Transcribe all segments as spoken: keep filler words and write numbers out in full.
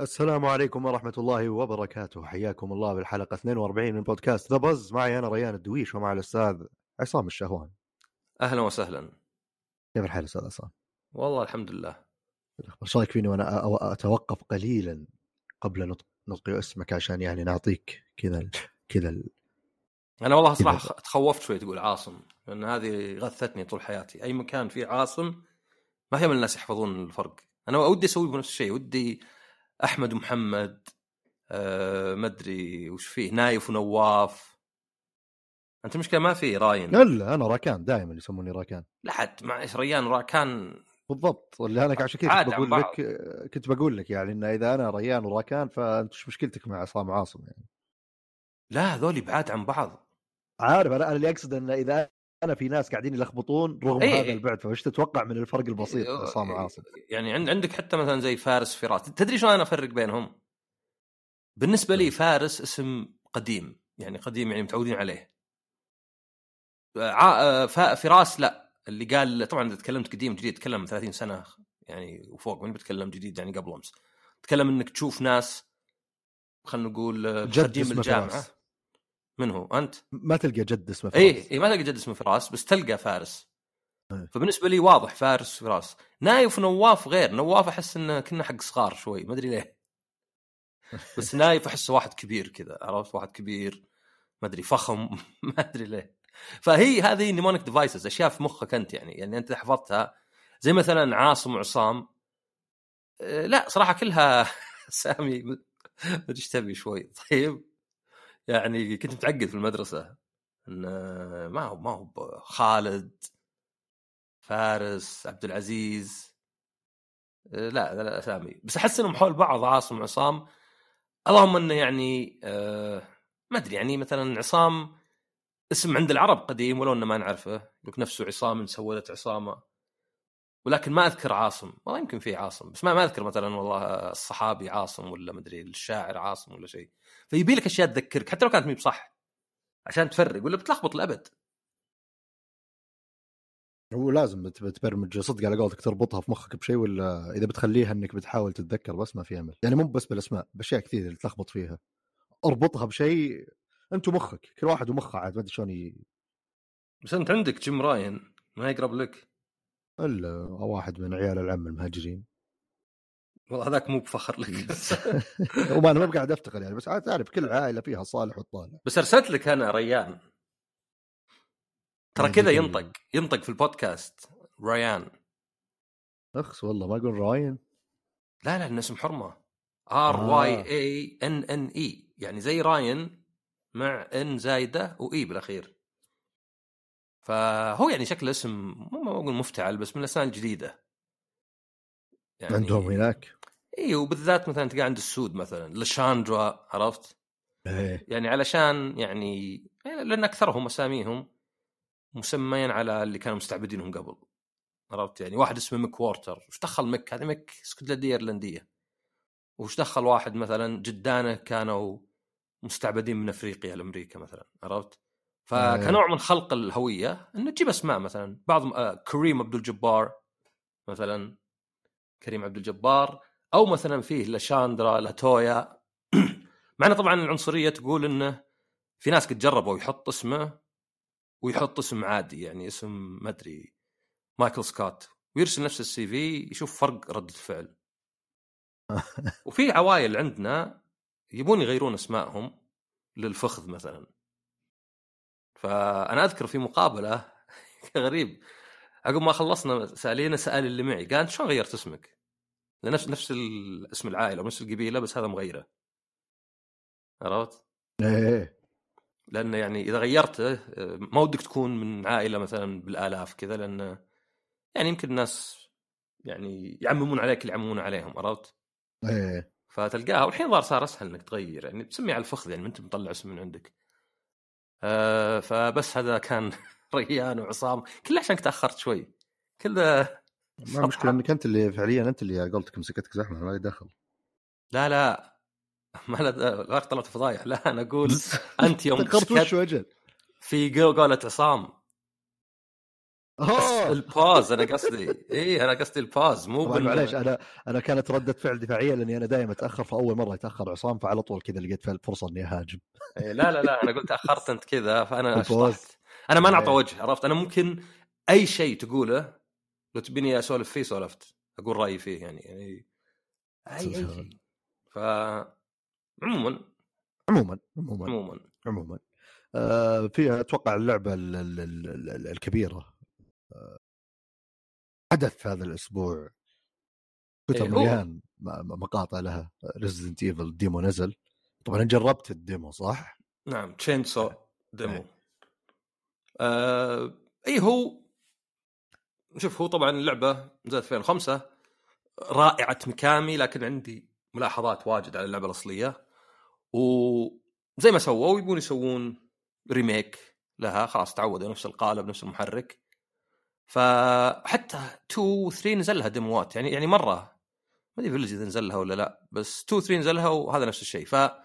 السلام عليكم ورحمة الله وبركاته، حياكم الله بالحلقة اثنين وأربعين من بودكاست ذا بز. معي أنا ريان الدويش ومع الأستاذ عصام الشهوان. أهلا وسهلا. كيف الحال أستاذ عصام؟ والله الحمد لله. ايش رايك فيني وأنا أتوقف قليلا قبل نطقي اسمك عشان يعني نعطيك كذا كذا؟ أنا والله صراحة تخوفت شوي تقول عاصم، لأن هذه غثتني طول حياتي. أي مكان فيه عاصم ما هي من الناس يحفظون الفرق. أنا ودي أسوي بنفس الشيء، ودي أحمد ومحمد، أه ما أدري وش فيه، نايف ونواف. أنت مشكلة ما فيه راين. لا أنا راكان، دائما يسموني راكان. لا حد ما إيش ريان راكان بالضبط اللي أنا عشان كنت بقول لك كنت بقول لك يعني إن إذا أنا ريان وراكان فأنت شو مشكلتك مع عصام عاصم يعني؟ لا ذولي بعاد عن بعض. عارف أنا اللي أقصد إن إذا أنا في ناس قاعدين يلخبطون رغم أيه هذا أيه البعد، فايش تتوقع من الفرق البسيط عصام أيه عاصم؟ يعني عندك حتى مثلا زي فارس فراس، تدري شو أنا أفرق بينهم؟ بالنسبة لي فارس اسم قديم، يعني قديم يعني متعودين عليه. فراس لا، اللي قال طبعا إذا تكلمت قديم جديد تكلم ثلاثين سنة يعني وفوق، من بتكلم جديد يعني قبل أمس. تكلم إنك تشوف ناس خلنا نقول قديم الجامعة فراس. من هو أنت؟ ما تلقى جد اسمه فراس. إيه إيه ما تلقى جد اسمه فراس، بس تلقى فارس. أيه. فبالنسبة لي واضح فارس فراس. نايف ونواف غير، نواف أحس إنه كنا حق صغار شوي ما أدري ليه. بس نايف أحس واحد كبير كذا، عرفت؟ واحد كبير ما أدري فخم ما أدري ليه. فهي هذه نيمونيك ديفايسز، أشياء في مخك أنت يعني يعني أنت حفظتها. زي مثلا عاصم وعصام، أه لا صراحة كلها سامي بتشتبه شوي. طيب يعني كنت متعقد في المدرسة إن ما هو ما هو خالد، فارس، عبد العزيز، لا لا أسامي، بس أحس إنهم حول بعض عاصم وعصام. اللهم إنه يعني آه ما أدري، يعني مثلا عصام اسم عند العرب قديم ولو إنه ما نعرفه، لك نفسه عصام سولت عصامة، ولكن ما أذكر عاصم. والله يمكن فيه عاصم بس ما ما أذكر مثلا والله الصحابي عاصم ولا مدري الشاعر عاصم ولا شيء. فيبي لك أشياء تذكرك حتى لو كانت مي بصح عشان تفرق، ولا بتلخبط الأبد. هو لازم تبرمج صدق على قولتك، تربطها في مخك بشيء، ولا إذا بتخليها إنك بتحاول تتذكر بس ما في أمل. يعني مو بس بالأسماء، بأشياء كثير اللي تلخبط فيها. أربطها بشيء أنت مخك، كل واحد ومخه عاد ما أدري شلون ي... بس أنت عندك جيم راين ما يقرب لك الا واحد من عيال العم المهاجرين. والله هذاك مو بفخر لك وما انا ما بقعد افتخر يعني، بس عاد تعرف كل عائله فيها الصالح والطالح. بس ارسلت لك انا ريان، ترى كذا ينطق ينطق في البودكاست ريان. اخس والله ما اقول راين، لا لا الاسم حرمه ار واي اي ان ان اي، يعني زي راين مع ان زايده واي بالاخير. فهو يعني شكل اسم مو ما أقول مفتعل، بس من الأسماء الجديدة يعني عندهم هناك. إيه وبالذات مثلا تلقى عند السود مثلا لشاندرا، عرفت؟ إيه. يعني علشان يعني لأن أكثرهم أساميهم مسمين على اللي كانوا مستعبدينهم قبل، عرفت؟ يعني واحد اسمه ميك وورتر، وش دخل ميك؟ هذه ميك اسكتلندية إيرلندية. وش دخل واحد مثلا جدانه كانوا مستعبدين من أفريقيا لأمريكا مثلا، عرفت؟ فكنوع من خلق الهوية أنه تجيب أسماء مثلا بعض آه كريم عبد الجبار مثلا، كريم عبد الجبار، أو مثلا فيه لشاندرا لاتويا. معنا طبعا العنصرية تقول أنه في ناس كتجربوا يحط اسمه ويحط اسم عادي، يعني اسم ما أدري مايكل سكوت، ويرسل نفس السي في يشوف فرق ردة الفعل. وفي عوائل عندنا يبون يغيرون أسمائهم للفخذ مثلا. فأنا أذكر في مقابلة غريب عقب ما خلصنا سألينا سأل اللي معي قال شلون غيرت اسمك؟ لنفس نفس الاسم العائلة ونفس القبيلة بس هذا مغيره، عرفت؟ إيه لأن يعني إذا غيرته ما ودك تكون من عائلة مثلا بالآلاف كذا، لأن يعني يمكن الناس يعني يعممون عليك اللي يعممون عليهم، عرفت؟ إيه فتلقاها. والحين ظهر صار أسهل إنك تغير، يعني تسمي على الفخذ يعني ما أنت مطلع اسم من عندك. أه فبس هذا كان ريان وعصام كله عشان تأخرت شوي كله. ما مشكلة انك انت اللي فعليا انت اللي قلتك مسكتك زحمة ما لي دخل. لا لا ما لا طلعت فضايح، لا انا اقول انت يوم مسكت في قولة عصام الباز انا قصدي ايه انا قصدي الباز مو معليش انا انا كانت ردة فعل دفاعيه لاني انا دائما اتاخر، فاول مره يتاخر عصام فعلى طول كذا لقيت فيها الفرصه اني اهاجم. لا لا لا انا قلت اخرت انت كذا فانا اشطحت، انا ما نعطى وجه، عرفت؟ انا ممكن اي شيء تقوله لو تبيني اسولف فيه سولفت، اقول رايي فيه يعني يعني اي شيء. ف عموما عموما عموما عموما عموما آه فيها اتوقع اللعبه ال ال ال ال الكبيره آه حدث هذا الاسبوع تويتر مليان مقاطع لها. Resident Evil ديمو نزل، طبعا جربت الديمو صح؟ نعم تشينسو ديمو آه اي هو شوف هو طبعا اللعبه نزلت في ألفين وخمسة رائعه مكامي، لكن عندي ملاحظات واجد على اللعبه الاصليه، وزي ما سووا يبون يسوون ريميك لها، خلاص تعودوا نفس القالب نفس المحرك. فحتى اثنين و ثلاثة نزل لها ديموات يعني يعني مره ما ادري فيلج اذا نزل لها ولا لا، بس اثنين و ثلاثة نزل لها وهذا نفس الشيء. ف اول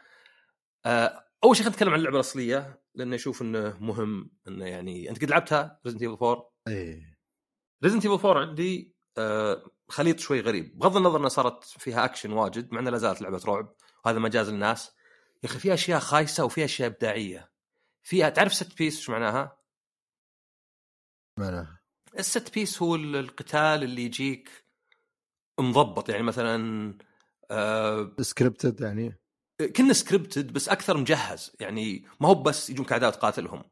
شيء خلينا نتكلم عن اللعبه الاصليه لانه اشوف انه مهم انه يعني انت قد لعبتها Resident Evil فور. اي Resident Evil فور عندي خليط شوي غريب، بغض النظر انها صارت فيها اكشن واجد مع انها لا زالت لعبه رعب وهذا مجاز للناس. يا اخي فيها اشياء خايسه وفيها اشياء ابداعيه، فيها تعرف ست بيس ايش معناها؟ معناها الست بيس هو القتال اللي يجيك مضبط، يعني مثلا آه سكريبتد، يعني كنا سكريبتد بس اكثر مجهز، يعني ما هو بس يجونك اعداء تقاتلهم،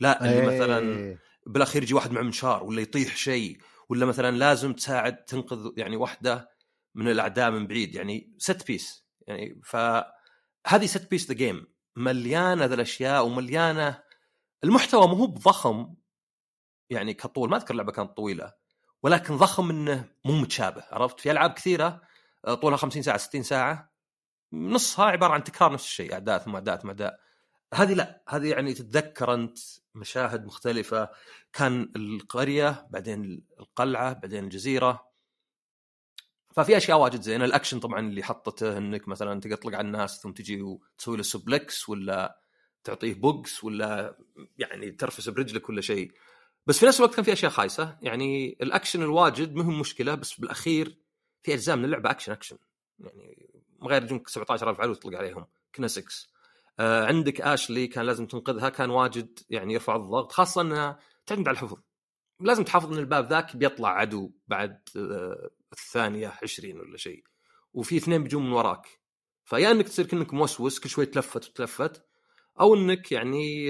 لا اللي مثلا بالاخير يجي واحد مع منشار ولا يطيح شيء ولا مثلا لازم تساعد تنقذ يعني واحده من الاعداء من بعيد، يعني ست بيس يعني. ف هذه ست بيس ذا جيم مليانه ذا الاشياء ومليانه المحتوى، مو هو ضخم يعني كطول، ما اذكر اللعبه كانت طويله ولكن ضخم انه مو متشابه، عرفت؟ في العاب كثيره طولها خمسين ساعه ستين ساعه نصها عباره عن تكرار نفس الشيء، اعداء ثم اعداء ثم اعداء. هذه لا، هذه يعني تتذكر انت مشاهد مختلفه، كان القريه بعدين القلعه بعدين الجزيره، ففي اشياء واجد زينه. الاكشن طبعا اللي حطته انك مثلا تقطلق على الناس ثم تجي وتسوي له سوبلكس ولا تعطيه بوكس ولا يعني ترفس برجلك ولا شيء، بس في نفس الوقت كان في اشياء خايسه. يعني الاكشن الواجد مهم مشكله، بس بالاخير في اجزاء من اللعبه اكشن اكشن يعني ما غير يجونك سبعة عشر ألف عدو تطلق عليهم، كنا ستة. آه عندك اشلي كان لازم تنقذها، كان واجد يعني يرفع الضغط، خاصه انها تعتمد على الحفظ، لازم تحافظ ان الباب ذاك بيطلع عدو بعد آه الثانيه عشرين ولا شيء، وفي اثنين بيجون من وراك، فيا انك تصير كأنك موسوس كل شوي تلفت وتلفت، او انك يعني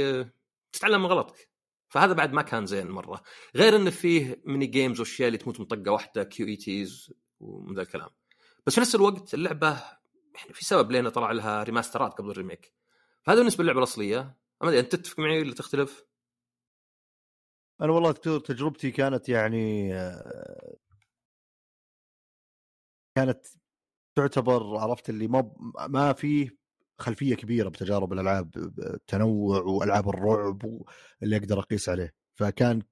تتعلم من غلطك، فهذا بعد ما كان زين مره. غير انه فيه ميني جيمز واشياء اللي تموت من طقه واحده، كيو اي تيز ومن ذا الكلام. بس في نفس الوقت اللعبه يعني في سبب لين طلع لها ريماسترات قبل الريميك، فهذا بالنسبه للعبه الاصليه. اما انت تتفق معي ولا تختلف؟ انا والله تجربتي كانت يعني كانت تعتبر عرفت اللي ما ما فيه خلفيه كبيره بتجارب الالعاب، التنوع والعاب الرعب اللي اقدر اقيس عليه، فكان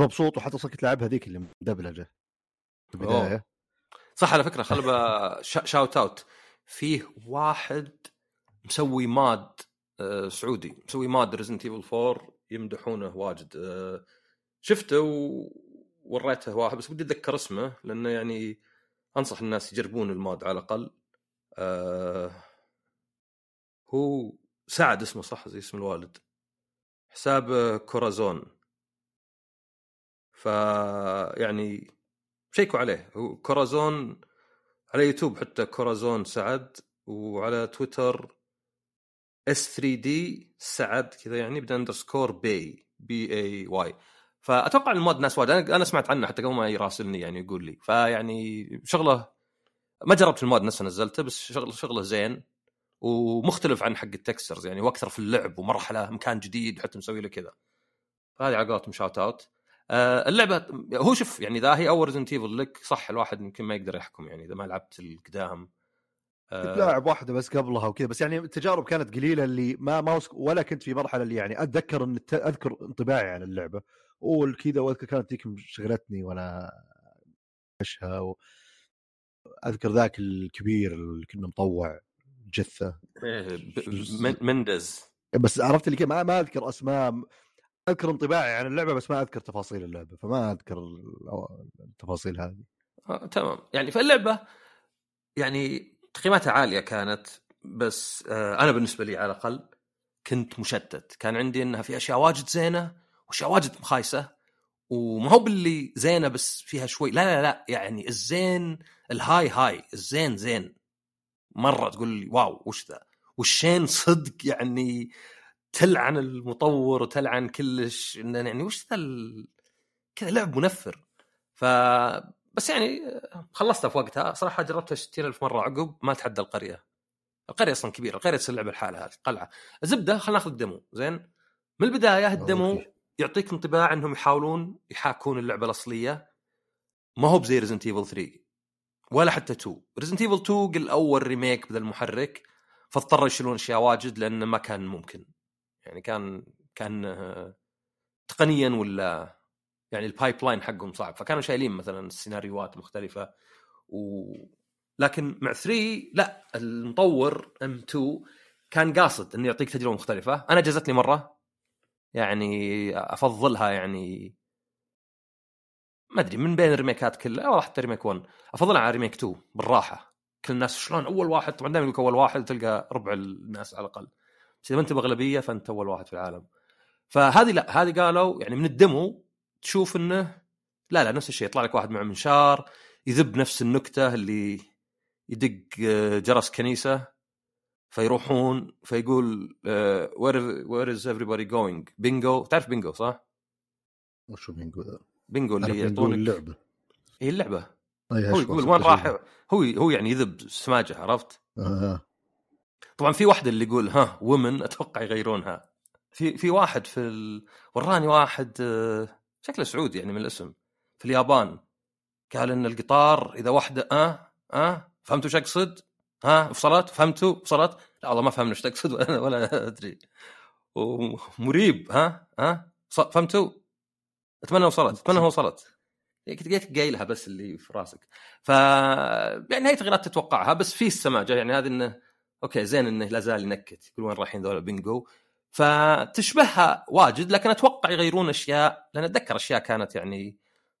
مبسوط. وحتى صرت العب هذيك اللي مدبلجه البدايه. أوه. صح، على فكره خلبه شاوت اوت، فيه واحد مسوي ماد أه سعودي مسوي ماد Resident Evil فور يمدحونه واجد، أه شفته ووريته واحد بس بدي اتذكر اسمه، لانه يعني انصح الناس يجربون الماد على الاقل. أه هو سعد اسمه صح زي اسم الوالد، حساب كورازون، فيعني شيكوا عليه، هو كورازون على يوتيوب حتى كورازون سعد، وعلى تويتر إس ثري دي سعد كذا يعني بأندرسكور باي بي اي واي. فأتوقع المود ناس واجد، أنا سمعت عنه حتى قبل ما يراسلني يعني يقول لي، فيعني شغله ما جربت المود نفسه نزلته، بس شغله شغله زين ومختلف عن حق التكسرز يعني، واكثر في اللعب ومرحله مكان جديد حتى مسوي له كذا، فهذه عقاتهم شاوت اوت. آه اللعبه هو شوف يعني ذا هي اول ريزنت ايفل لك صح، الواحد يمكن ما يقدر يحكم يعني اذا ما لعبت القدام آه لاعب واحده بس قبلها وكذا، بس يعني التجارب كانت قليله اللي ما ما ولا كنت في مرحله اللي يعني اتذكر ان الت... اذكر انطباعي عن اللعبه اول كذا، واذكر كانت ذيك شغلتني وانا اشها و... اذكر ذاك الكبير اللي كنا مطوع جثه مندز، بس عرفت اللي ما ما اذكر اسماء، اذكر انطباعي عن اللعبه بس ما اذكر تفاصيل اللعبه، فما اذكر التفاصيل هذه. آه، تمام. يعني فاللعبه يعني تقييماتها عاليه كانت، بس آه انا بالنسبه لي على الاقل كنت مشتت. كان عندي انها في اشياء واجد زينه واشياء واجد مخايسه، وما هو باللي زينه بس فيها شوي، لا لا لا، يعني الزين الهاي هاي، الزين زين مره تقول لي واو وش ذا، والشين صدق يعني تلعن المطور وتلعن كلش، يعني وش ذا ال... كذا لعب منفر. ف بس يعني خلصتها في وقتها صراحه، جربتها ستين ألف مره عقب ما تحدى القريه. القريه اصلا كبيره، القريه تصير لعبه لحالها هذه قلعه زبده. خلينا ناخذ الدمو زين من البدايه. الدمو يعطيك انطباع انهم يحاولون يحاكون اللعبه الاصليه، ما هو بزي ريزنت ايفل ثري ولا حتى تو. ريزنت ايفل تو قل اول ريميك بدل المحرك، فاضطروا يشيلون اشياء واجد لان ما كان ممكن، يعني كان كان تقنيا ولا يعني البايبلاين حقهم صعب، فكانوا شايلين مثلا السيناريوهات مختلفه و... لكن مع ثري لا، المطور ام2 كان قاصد انه يعطيك تجربه مختلفه. انا جازت لي مره، يعني افضلها، يعني ما ادري من بين الريميكات كلها او حتى ريميك واحد افضلها على ريميك اثنين بالراحه. كل الناس شلون اول واحد، طبعا دائما يقولك اول واحد تلقى ربع الناس على الاقل، بس اذا انت باغلبيه فانت اول واحد في العالم. فهذه لا، هذه قالوا يعني من الدمو تشوف انه لا لا نفس الشيء، يطلع لك واحد مع منشار يذب نفس النكته اللي يدق جرس كنيسه فيروحون فيقول where where is everybody going بينجو. تعرف بينجو صح؟ وشو بينجو ده؟ بينجو اللي يعطونك اللعبه، هي اللعبه هو يقول وين راح، هو هو يعني يذب سماجه، عرفت؟ آه. طبعا في واحده اللي يقول ها women اتوقع يغيرونها. في في واحد في ال... وراني واحد شكله سعودي يعني من الاسم في اليابان، قال ان القطار اذا واحده اه اه فهمتوا ايش اقصد؟ ها فصلت، فهمتوا فصلت؟ لا والله ما فهمنا ايش تقصد ولا ولا ادري، ومريب ها ها فهمتوا؟ اتمنى وصلت، اتمنى وصلت، كنت قايلها بس اللي في راسك. ف يعني هاي تغييرات تتوقعها، بس في السماجه يعني هذه انه اوكي زين انه لازال ينكت يقول وين رايحين ذولا بينجو، فتشبهها واجد. لكن اتوقع يغيرون اشياء، لان اتذكر اشياء كانت يعني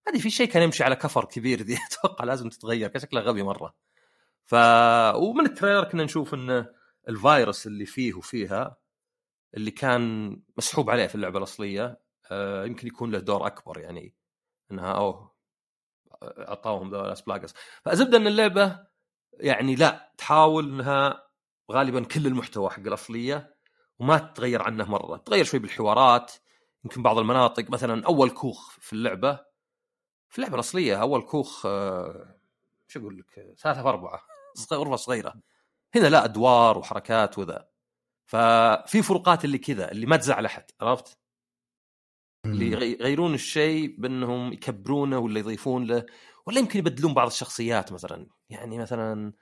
هذه في شيء كان يمشي على كفر كبير ذي، اتوقع لازم تتغير، كان شكله غبي مره. ف ومن التريلر كنا نشوف ان الفيروس اللي فيه وفيها اللي كان مسحوب عليه في اللعبه الاصليه آه يمكن يكون له دور اكبر، يعني انها اوه اعطاهم ذا الاسبلاجس. فازبد ان اللعبه يعني لا تحاول انها غالبا كل المحتوى حق الاصليه وما تتغير عنه مره، تغير شوي بالحوارات، يمكن بعض المناطق مثلا اول كوخ في اللعبه، في اللعبه الاصليه اول كوخ آه شو اقول لك ثلاثه اربعه غرفه صغيره، هنا لا ادوار وحركات وذا. ففي فروقات اللي كذا اللي ما تزعل احد، عرفت؟ اللي يغيرون الشيء بانهم يكبرونه ولا يضيفون له، ولا يمكن يبدلون بعض الشخصيات مثلا، يعني مثلا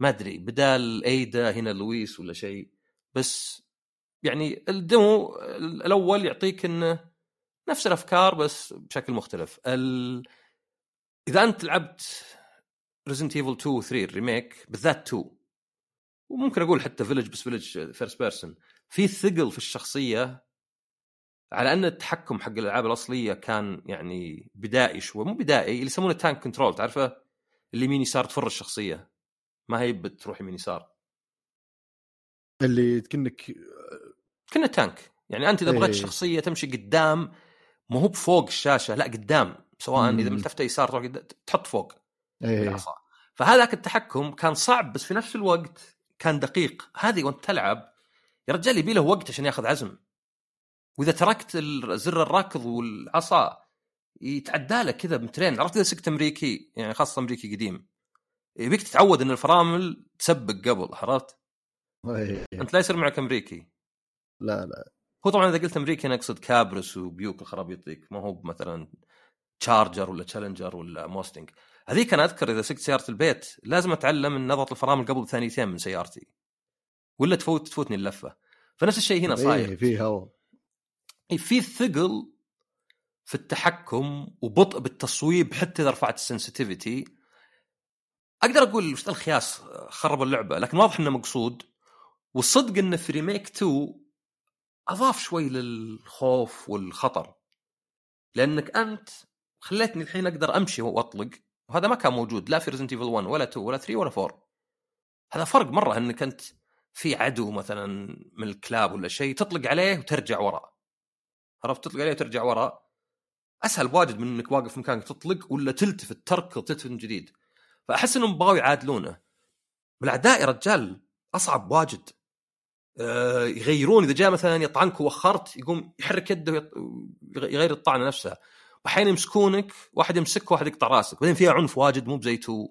ما ادري بدال ايدا هنا لويس ولا شيء. بس يعني الدمو الاول يعطيك انه نفس الافكار بس بشكل مختلف. ال... اذا انت لعبت ريزنت ايفل اثنين و ثري الريميك بالذات اثنين، وممكن اقول حتى فيلج، بس فيلج فيرست بيرسون، في ثقل في الشخصيه، على ان التحكم حق الالعاب الاصليه كان يعني بدائي شوي، مو بدائي، اللي يسمونه تانك كنترول، تعرفه اللي يمين يسار تفر الشخصيه، ما هي بتروح يمين يسار، اللي كأنك كنا تانك، يعني انت اذا بغيت الشخصيه تمشي قدام، مو هو بفوق الشاشه لا قدام، سواء اذا ملتفت يسار تروح تحط فوق بالعصا. فهذاك التحكم كان صعب بس في نفس الوقت كان دقيق. هذه وانت تلعب يا رجال يبي له وقت عشان ياخذ عزم، واذا تركت الزر الراكض والعصا يتعدى لك كذا بمترين، عرفت؟ اذا سكت امريكي يعني خاصه امريكي قديم يبيك تتعود ان الفرامل تسبق قبل، عرفت؟ انت لا يصير معك امريكي، لا لا هو طبعا اذا قلت امريكي انا اقصد كابرس وبيوك الخرابيط ذيك، ما هو مثلا تشارجر ولا تشالنجر ولا موستنج. هذيك انا اذكر اذا سكت سياره البيت لازم اتعلم ان اضغط الفرامل قبل ثانيتين من سيارتي ولا تفوت تفوتني اللفه. فنفس الشيء هنا صاير، في هو في ثقل في التحكم وبطء بالتصويب، حتى اذا رفعت السنسيتيفيتي اقدر اقول وش الخياس خرب اللعبه، لكن واضح انه مقصود. والصدق انه في ريميك اثنين أضاف شوي للخوف والخطر، لأنك أنت خليتني الحين أقدر أمشي وأطلق، وهذا ما كان موجود لا في Resident Evil واحد ولا اثنين ولا ثلاثة ولا أربعة. هذا فرق مرة، أنك أنت في عدو مثلا من الكلاب ولا شيء تطلق عليه وترجع وراء، عرفت؟ تطلق عليه وترجع وراء أسهل بواجد من أنك واقف مكانك تطلق ولا تلتفت تركض تلتفت من جديد. فأحس أنهم بغاوا يعادلونه. الأعداء يا رجال أصعب واجد، أه يغيرون، إذا جاء مثلا يطعنك ووخرت يقوم يحرك يده ويغير الطعنة نفسها، وأحيانا يمسكونك، واحد يمسك واحد يقطع راسك، وبعدين فيها عنف واجد، مو بزي اثنين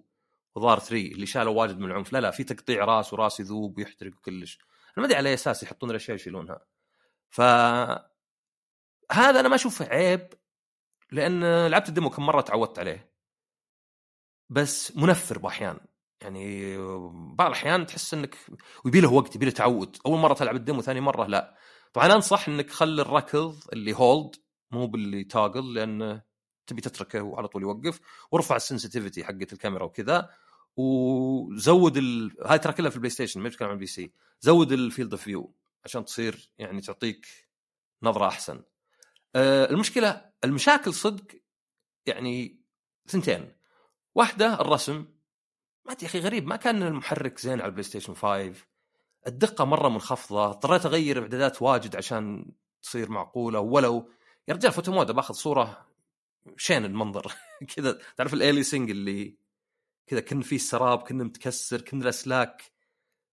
وظار ثلاثة اللي شالوا واجد من العنف، لا لا في تقطيع راس وراس يذوب ويحترق وكلش. أنا ما أدري على أساس يحطون الأشياء يشيلونها، فهذا أنا ما أشوفه عيب، لأن لعبت الديمو كم مرة تعودت عليه، بس منفر بأحيان يعني، بعض الأحيان تحس أنك ويبيله وقت، يبيله تعود، أول مرة تلعب الديمو ثاني مرة لا. طبعا أنصح أنك خلي الركض اللي هولد مو باللي تاقل، لأن تبي تتركه وعلى طول يوقف، وارفع السنسيتيفيتي حقة الكاميرا وكذا، وزود ال... هاي ترى كلها في البلاي ستيشن، ما بتكلم عن البي سي. زود الفيلد اوف فيو عشان تصير يعني تعطيك نظرة أحسن. أه المشكلة المشاكل صدق يعني ثنتين، واحدة الرسم، ما أدري يا أخي غريب، ما كان المحرك زين على البلاي ستيشن خمسة، الدقة مرة منخفضة، اضطريت أغير إعدادات واجد عشان تصير معقولة. ولو يا رجال فوتو مود باخذ صورة شين المنظر كذا، تعرف الاليسنج اللي كذا كن فيه سراب، كنا متكسر، كن الأسلاك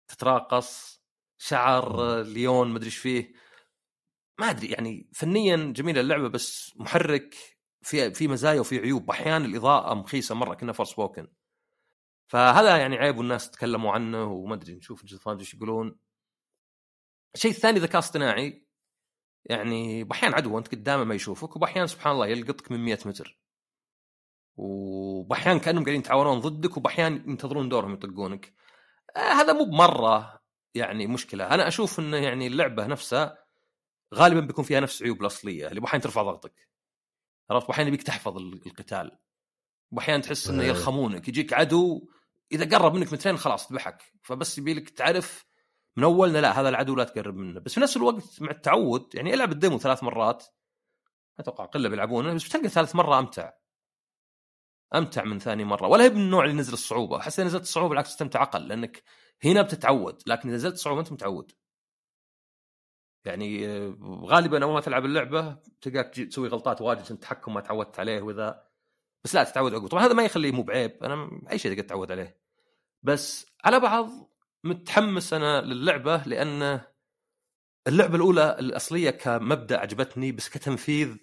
تتراقص، شعر ليون مدري ايش فيه، ما أدري يعني فنيا جميلة اللعبة، بس محرك في في مزايا وفي عيوب. أحيان الإضاءة مخيسة مرة، كنا فورسبوكن، فهذا يعني عيب والناس تكلموا عنه، وما أدري نشوف الجزفان ايش يقولون. الشيء الثاني ذكاء اصطناعي، يعني بأحيان عدو أنت قدامه ما يشوفك، وبأحيان سبحان الله يلقطك من مئة متر، وبأحيان كأنهم قاعدين يتعاونون ضدك، وبأحيان ينتظرون دورهم يطقونك. آه هذا مو بمرة يعني مشكلة. أنا أشوف أن يعني اللعبة نفسها غالبا بيكون فيها نفس عيوب الأصلية، اللي بأحيان ترفع ضغطك، عرفت؟ بأحيان بيك تحفظ القتال، بأحيان تحس أنه يرخمونك، يجيك عدو إذا قرب منك مترين خلاص تبحك، فبس يبيلك تعرف من أولنا لا هذا العدو لا تقرب منه. بس في نفس الوقت مع التعود، يعني ألعب الديمو ثلاث مرات، أتوقع قلة بيلعبونه، بس بتلقى ثالث مرة أمتع أمتع من ثاني مرة. ولا هي من النوع اللي نزل الصعوبة، حسنا نزلت الصعوبة بالعكس استمتع أقل، لأنك هنا بتتعود، لكن إذا نزلت الصعوبة أنت متعود. يعني غالبا أول ما تلعب اللعبة تلقاك تسوي غلطات واجد عشان التحكم ما تعودت عليه وذا، بس لا تتعود عقب. طبعا هذا ما يخليه مو بعيب، أنا أي شيء تقدر تعود عليه، بس على بعض متحمس أنا للعبة، لأن اللعبة الأولى الأصلية كمبدأ عجبتني، بس كتنفيذ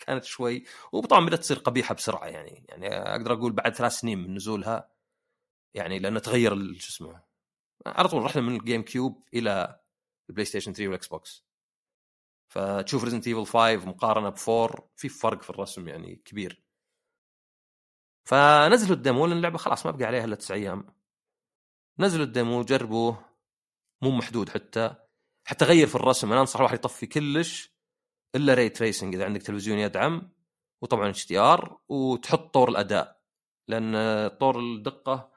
كانت شوي، وطبعا بدأت تصير قبيحة بسرعة يعني يعني أقدر أقول بعد ثلاث سنين من نزولها، يعني لأنه تغير شو اسمه على طول، رحنا من الجيم كيوب إلى البلاي ستيشن ثلاثة والإكس بوكس، فتشوف ريزنت ايفل خمسة مقارنة بفور في فرق في الرسم يعني كبير. فنزلوا الديمو، لأن اللعبة خلاص ما بقى عليها إلا تسع أيام، نزلوا الديمو جربوه، مو محدود حتى حتى غير في الرسم. أنا أنصح الواحد يطفي كلش إلا ري تريسنج إذا عندك تلفزيون يدعم، وطبعاً اتش دي آر، وتحط طور الأداء، لأن طور الدقة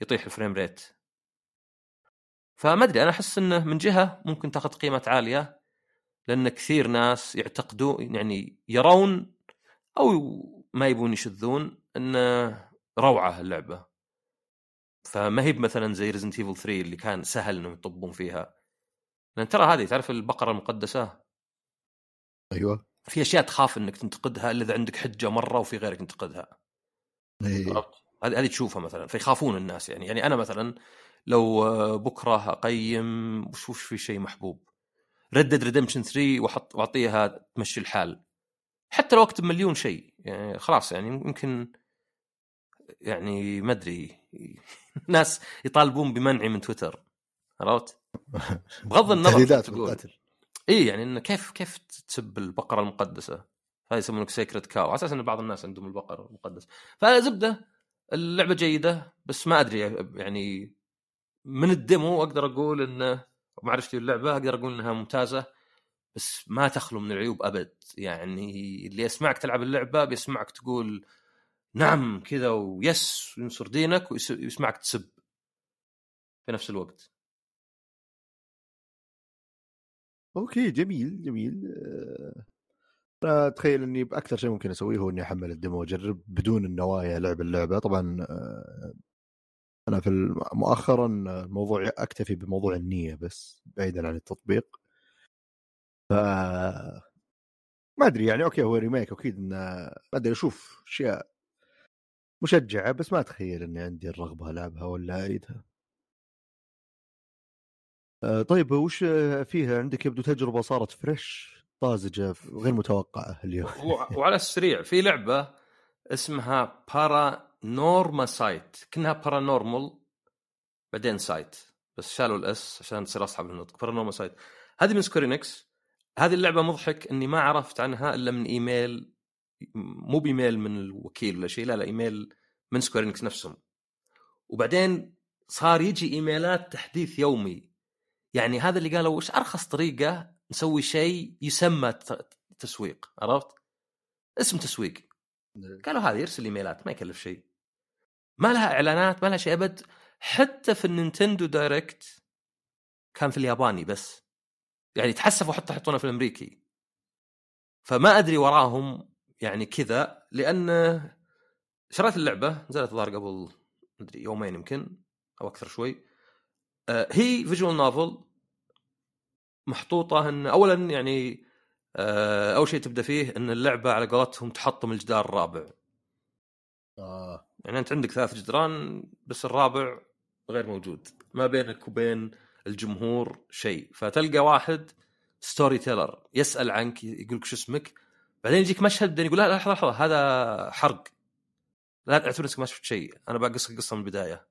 يطيح الفريم ريت. فما أدري، أنا أحس إنه من جهة ممكن تأخذ قيمة عالية، لأن كثير ناس يعتقدوا يعني يرون أو ما يبون يشذون إنه روعة اللعبة، فما هي مثلا زي Resident Evil ثلاثة اللي كان سهل انهم يطبون فيها، لان ترى هذه تعرف البقرة المقدسة، ايوه في اشياء تخاف انك تنتقدها الا اذا عندك حجة مرة وفي غيرك ينتقدها، ايوه هذه تشوفها مثلا، فيخافون الناس يعني يعني انا مثلا لو بكره اقيم وشوف في شيء محبوب Red Dead Redemption ثلاثة واحط واعطيها تمشي الحال، حتى لو اكتب مليون شيء يعني خلاص، يعني يمكن يعني ما ادري ناس يطالبون بمنعي من تويتر، عرفت؟ بغض النظر تقول اي يعني انه كيف كيف تسب البقره المقدسه، هاي يسمونك سيكريت كاو، على اساس ان بعض الناس عندهم البقر المقدس. فزبده اللعبه جيده، بس ما ادري يعني من الديمو اقدر اقول انه معرفتي اللعبه اقدر اقول انها ممتازه، بس ما تخلو من العيوب ابد. يعني اللي يسمعك تلعب اللعبه بيسمعك تقول نعم كذا ويس ينصر دينك، ويسمعك تسب في نفس الوقت. اوكي جميل جميل. انا اتخيل اني باكثر شيء ممكن اسويه هو اني احمل الديمو واجرب بدون النوايا لعب اللعبه. طبعا انا في مؤخرا الموضوع اكتفي بموضوع النيه بس بعيدا عن التطبيق. ف ما ادري يعني اوكي هو ريميك اكيد ان ما ادري اشوف اشياء مشجعه بس ما اتخيل اني عندي الرغبه العبها ولا اعيدها. طيب وش فيها عندك؟ يبدو تجربه صارت فريش طازجه غير متوقعه اليوم. وعلى السريع في لعبه اسمها بارانورماسايت كانها بارانورمال بعدين سايت بس شالوا الاس عشان تصير اصعب النطق. بارانورماسايت هذه من سكوير إنكس. هذه اللعبه مضحك اني ما عرفت عنها الا من ايميل، مو بايميل من الوكيل ولا شيء، لا لا ايميل من سكوير إنكس نفسهم. وبعدين صار يجي ايميلات تحديث يومي، يعني هذا اللي قالوا وش ارخص طريقه نسوي شيء يسمى تسويق، عرفت؟ اسم تسويق. قالوا هذا يرسل ايميلات ما يكلف شيء، ما لها اعلانات ما لها شيء ابد. حتى في النينتندو دايركت كان في الياباني بس، يعني تحسفوا حتى حطونا في الامريكي. فما ادري وراهم يعني كذا، لان شريت اللعبه نزلت ظهر قبل مدري يومين يمكن او اكثر شوي. هي فيجوال نوفل محطوطه ان اولا يعني آه اول شيء تبدا فيه ان اللعبه على قولتهم تحطم الجدار الرابع. آه. يعني انت عندك ثلاث جدران بس الرابع غير موجود، ما بينك وبين الجمهور شيء. فتلقى واحد ستوري تيلر يسال عنك يقولك شو اسمك، بعدين يجيك مشهد بعدين يقول لا لحظه لحظه هذا حرق، لا تعتبر انك ما شفت شيء، انا بقص القصه من البدايه.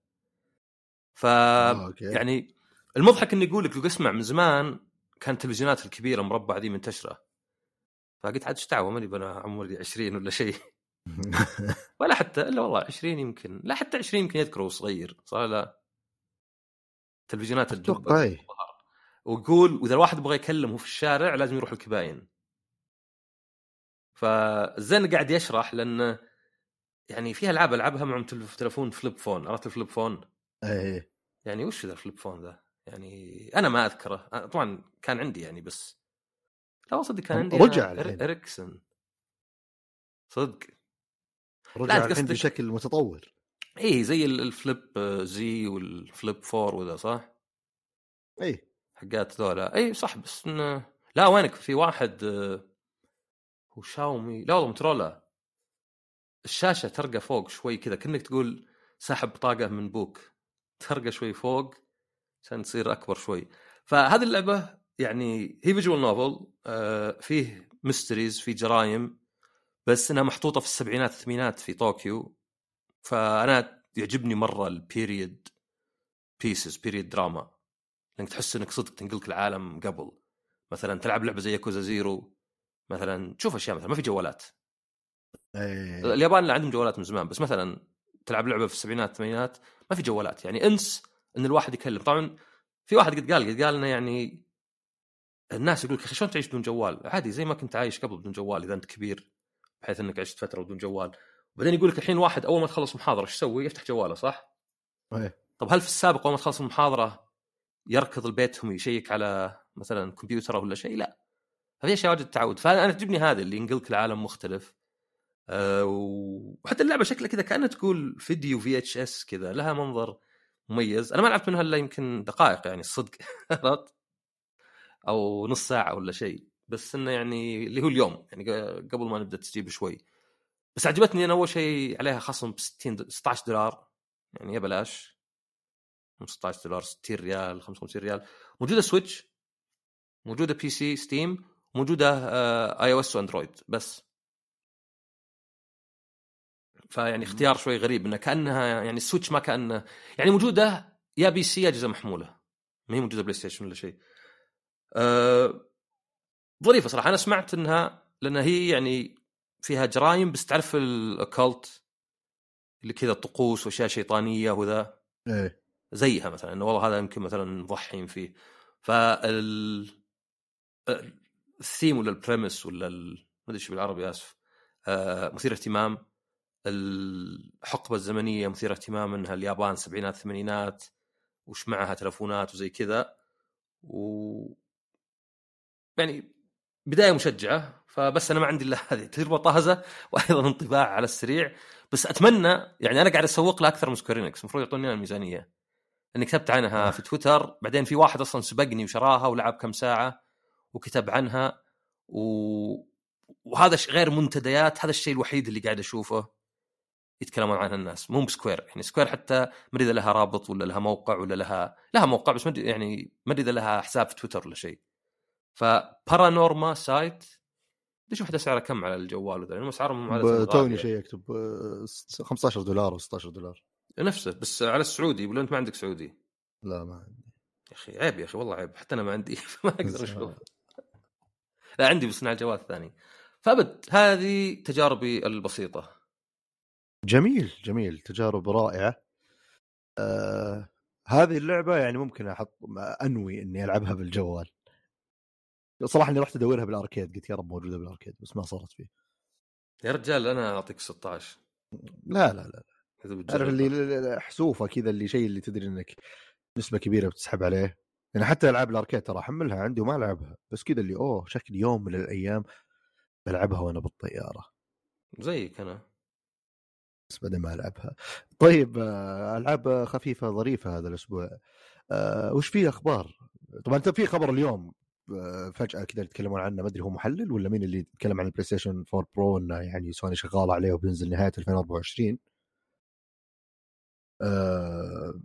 ف آه، يعني المضحك اني يقول لك لو اسمع من زمان كان التلفزيونات الكبيره مربع ذي منتشره، فقلت عاد ايش دعوه ماني بنا عمري عشرين ولا شيء ولا حتى الا والله عشرين يمكن، لا حتى عشرين يمكن يذكره صغير صار له تلفزيونات الدبه. ويقول واذا الواحد بغى يكلمه في الشارع لازم يروح الكباين. فزين قاعد يشرح لانه يعني فيها العاب العبها معهم تلفون فليب فون، عرفت الفليب فون؟ ايه يعني وش ذا الفليب فون ذا؟ يعني انا ما اذكره طبعا كان عندي يعني بس لا قصدي كان عندي رجع إر... اريكسون صدق رجع عندي بشكل متطور. ايه زي الفليب زي والفليب فور وذا صح؟ ايه حقات ذولا ايه صح. بس إن... لا وينك في واحد هو شاومي لا والله مترولا، الشاشه ترقى فوق شوي كذا كأنك تقول سحب بطاقه من بوك ترقى شوي فوق عشان تصير أكبر شوي. فهذه اللعبة يعني هي فيجوال نوفل آه فيه ميستريز فيه جرائم بس أنها محطوطة في السبعينات الثمانينات في طوكيو. فأنا يعجبني مرة البيريد بيسز بيريد دراما، لأنك تحس أنك صدق تنقلك العالم قبل. مثلا تلعب لعبة زي كوزا زيرو مثلا تشوف أشياء، مثلا ما في جوالات أيه. اليابان اللي عندهم جوالات من زمان، بس مثلا تلعب لعبة في السبعينات الثمانينات ما في جوالات، يعني أنس ان الواحد يكلم. طبعا في واحد قد قال قد قال لنا يعني الناس يقول لك شلون تعيش بدون جوال؟ عادي زي ما كنت عايش قبل بدون جوال اذا انت كبير بحيث انك عشت فتره بدون جوال. وبعدين يقول لك الحين واحد اول ما تخلص محاضره ايش يسوي؟ يفتح جواله صح؟ ايه. طب هل في السابق اول ما تخلص المحاضره يركض لبيتهم يشيك على مثلا كمبيوتره ولا شيء؟ لا، هذه اشياء واجد تعود. فانا تعجبني هذا اللي ينقلك العالم مختلف. أه وحتى اللعبه شكلها كذا كانها تقول فيديو في اتش اس كذا، لها منظر مميز. انا ما لعبت منها الا يمكن دقائق يعني الصدق او نص ساعه ولا شيء، بس انه يعني اللي هو اليوم يعني قبل ما نبدا تسجيل شوي. بس عجبتني انا اول شيء عليها خصم ب ستين ستة عشر دولار يعني يا بلاش، ستة عشر دولار ستين ريال خمسة وخمسين ريال. موجوده سويتش، موجوده بي سي ستيم، موجوده اي او اس واندرويد بس. فيعني اختيار شوي غريب انه كانها يعني السويتش ما كانه يعني موجوده يا بي سي يا جزء محموله، ما هي موجوده بلاي ستيشن ولا شيء. أه... ظريفه صراحه. انا سمعت انها لانها هي يعني فيها جرايم بس تعرف الاكلت اللي كذا طقوس واشياء شيطانيه وذا ايه زيها مثلا انه والله هذا يمكن مثلا نضحين فيه. فال الثيم ولا البريمس ولا ما ادري شو بالعربي اسف أه... مثير اهتمام، الحقبة الزمنية مثيرة اهتمام انها اليابان سبعينات ثمانينات وش معها تلفونات وزي كذا و... يعني بداية مشجعة. فبس أنا ما عندي إلا هذه تجربة طازة وأيضا انطباع على السريع، بس أتمنى يعني أنا قاعد أسوق لها أكثر من سكوير إنكس، المفروض يعطوني الميزانية أني كتبت عنها في تويتر، بعدين في واحد أصلا سبقني وشراها ولعب كم ساعة وكتب عنها و... وهذا غير منتديات، هذا الشيء الوحيد اللي قاعد أشوفه يتكلمون عنها الناس، مو بسكوير. يعني سكوير حتى مريد لها رابط ولا لها موقع ولا لها لها موقع بس مد... يعني مريد لها حساب في تويتر ولا شيء. فبارانورما سايت ليش وحده سعرها كم على الجوال وذا؟ لأنه أسعارهم على توني شيء يكتب خمسة عشر دولار وستة عشر دولار نفسه، بس على السعودي. ولا أنت ما عندك سعودي؟ لا ما عندي يا أخي، عيب يا أخي والله عيب، حتى أنا ما عندي ما أقدر أشوف. لا عندي بس على الجوال الثاني. فأبد هذه تجاربي البسيطة. جميل جميل، تجارب رائعة. آه هذه اللعبة يعني ممكن أحط أنوي إني ألعبها بالجوال صراحة. إني رحت أدورها بالأركيد، قلت يا رب موجودة بالأركيد بس ما صارت فيه. يا رجال أنا أعطيك ستة عشر. لا لا لا أعرف اللي حسوفة كذا، اللي شيء اللي تدري إنك نسبة كبيرة بتسحب عليه. أنا حتى ألعاب الأركيد ترى حملها عندي وما ألعبها، بس كذا اللي أوه شكل يوم من الأيام بلعبها وأنا بالطيارة زيك أنا، بس بدأ ما ألعبها. طيب ألعاب خفيفة ظريفة هذا الأسبوع. أه وش فيه أخبار؟ طبعا في خبر اليوم فجأة كذا يتكلمون عنه، ما أدري هو محلل ولا مين اللي يتكلم عن البلاي ستيشن فور برو، إنه يعني سوني شغال عليه وبينزل نهاية ألفين وأربعة وعشرين. أه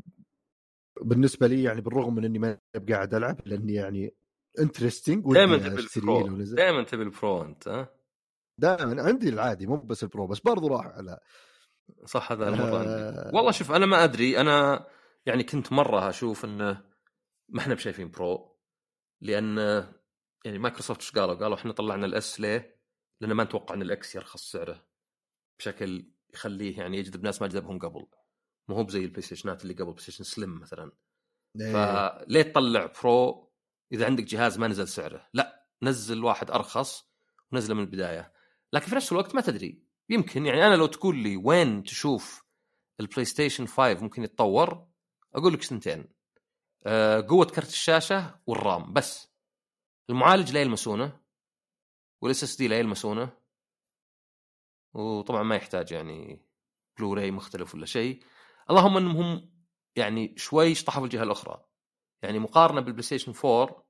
بالنسبة لي يعني بالرغم من إني ما قاعد ألعب، لأني يعني انترستينج دائما تبي دائما تبي البرو أنت. ها دائما عندي العادي مو بس البرو، بس برضو راح على صح هذا الموضوع. آه... والله شوف أنا ما أدري، أنا يعني كنت مرة أشوف إنه ما إحنا بشايفين برو، لأن يعني مايكروسوفت إيش قالوا؟ قالوا إحنا طلعنا الأس ليه؟ لأن ما نتوقع إن الأكس يرخص سعره بشكل يخليه يعني يجذب ناس ما جذبهم قبل، مو هو بزي البلاي ستيشنات اللي قبل بلاي ستيشن سليم مثلا. فليه تطلع برو إذا عندك جهاز ما نزل سعره؟ لا نزل واحد أرخص ونزله من البداية. لكن في نفس الوقت ما تدري، يمكن يعني أنا لو تقول لي وين تشوف البلاي ستيشن فايف ممكن يتطور، أقول لك سنتين، أه قوة كرت الشاشة والرام بس، المعالج لا يلمسونه والاس اس دي لا يلمسونه، وطبعا ما يحتاج يعني بلوراي مختلف ولا شيء. اللهم أنهم يعني شوي شطحوا الجهة الأخرى، يعني مقارنة بالبلاي ستيشن فور، بلاي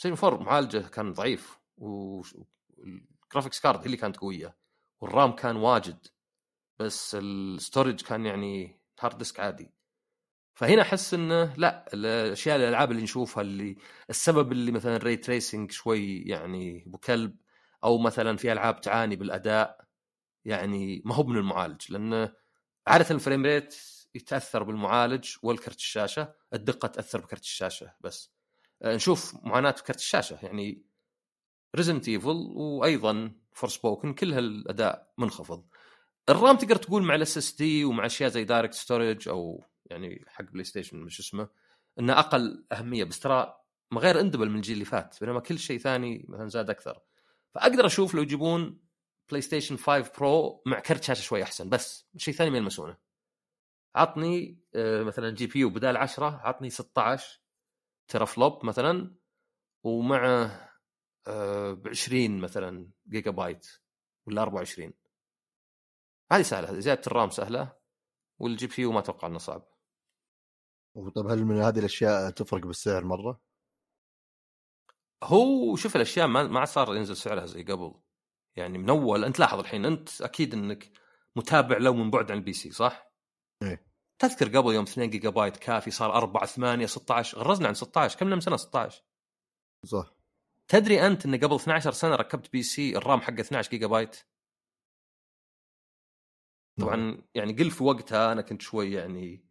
ستيشن فور معالجه كان ضعيف والجرافيكس كارد اللي كانت قوية والرام كان واجد، بس الستورج كان يعني هارد ديسك عادي. فهنا أحس إنه لا، الأشياء الألعاب اللي نشوفها اللي السبب اللي مثلا ري تريسنج شوي يعني بكلب، أو مثلا في ألعاب تعاني بالأداء يعني ما هو من المعالج، لأنه عادة الفريم ريت يتأثر بالمعالج والكرت الشاشة، الدقة تأثر بكرت الشاشة بس. نشوف معاناة كرت الشاشة يعني Resident Evil وأيضا Forspoken كلها الأداء منخفض. الرام تقدر تقول مع ال إس إس دي ومع أشياء زي Direct Storage أو يعني حق بلاي ستيشن مش اسمه إنه أقل أهمية، بس ترى ما غير اندبل من الجيل اللي فات، بينما كل شيء ثاني مثلا زاد أكثر. فأقدر أشوف لو يجيبون بلاي ستيشن فايف برو مع كرت شاشة شوي أحسن، بس شيء ثاني ما يلمسونه. عطني مثلا جي بي يو بدال عشرة عطني ستة عشر تيرافلوب مثلا، ومع عشرين مثلا جيجا بايت ولا أربعة وعشرين. هذه سهلة، زيادة الرام سهلة والجي بي يو ما أتوقع أنه صعب. طب هل من هذه الأشياء تفرق بالسعر مرة؟ هو شوف الأشياء ما صار ينزل سعرها زي قبل يعني من أول. أنت لاحظ الحين، أنت أكيد أنك متابع لو من بعد عن البي سي صح؟ إيه. تذكر قبل يوم اثنين جيجا بايت كافي، صار أربعة ثمانية ستة عشر، غرزنا عن ستة عشر كم لم سنة ستة عشر صح. تدري أنت أن قبل اثنا عشر سنة ركبت بي سي الرام حقه اثنا عشر جيجا بايت؟ طبعا يعني قل في وقتها أنا كنت شوي يعني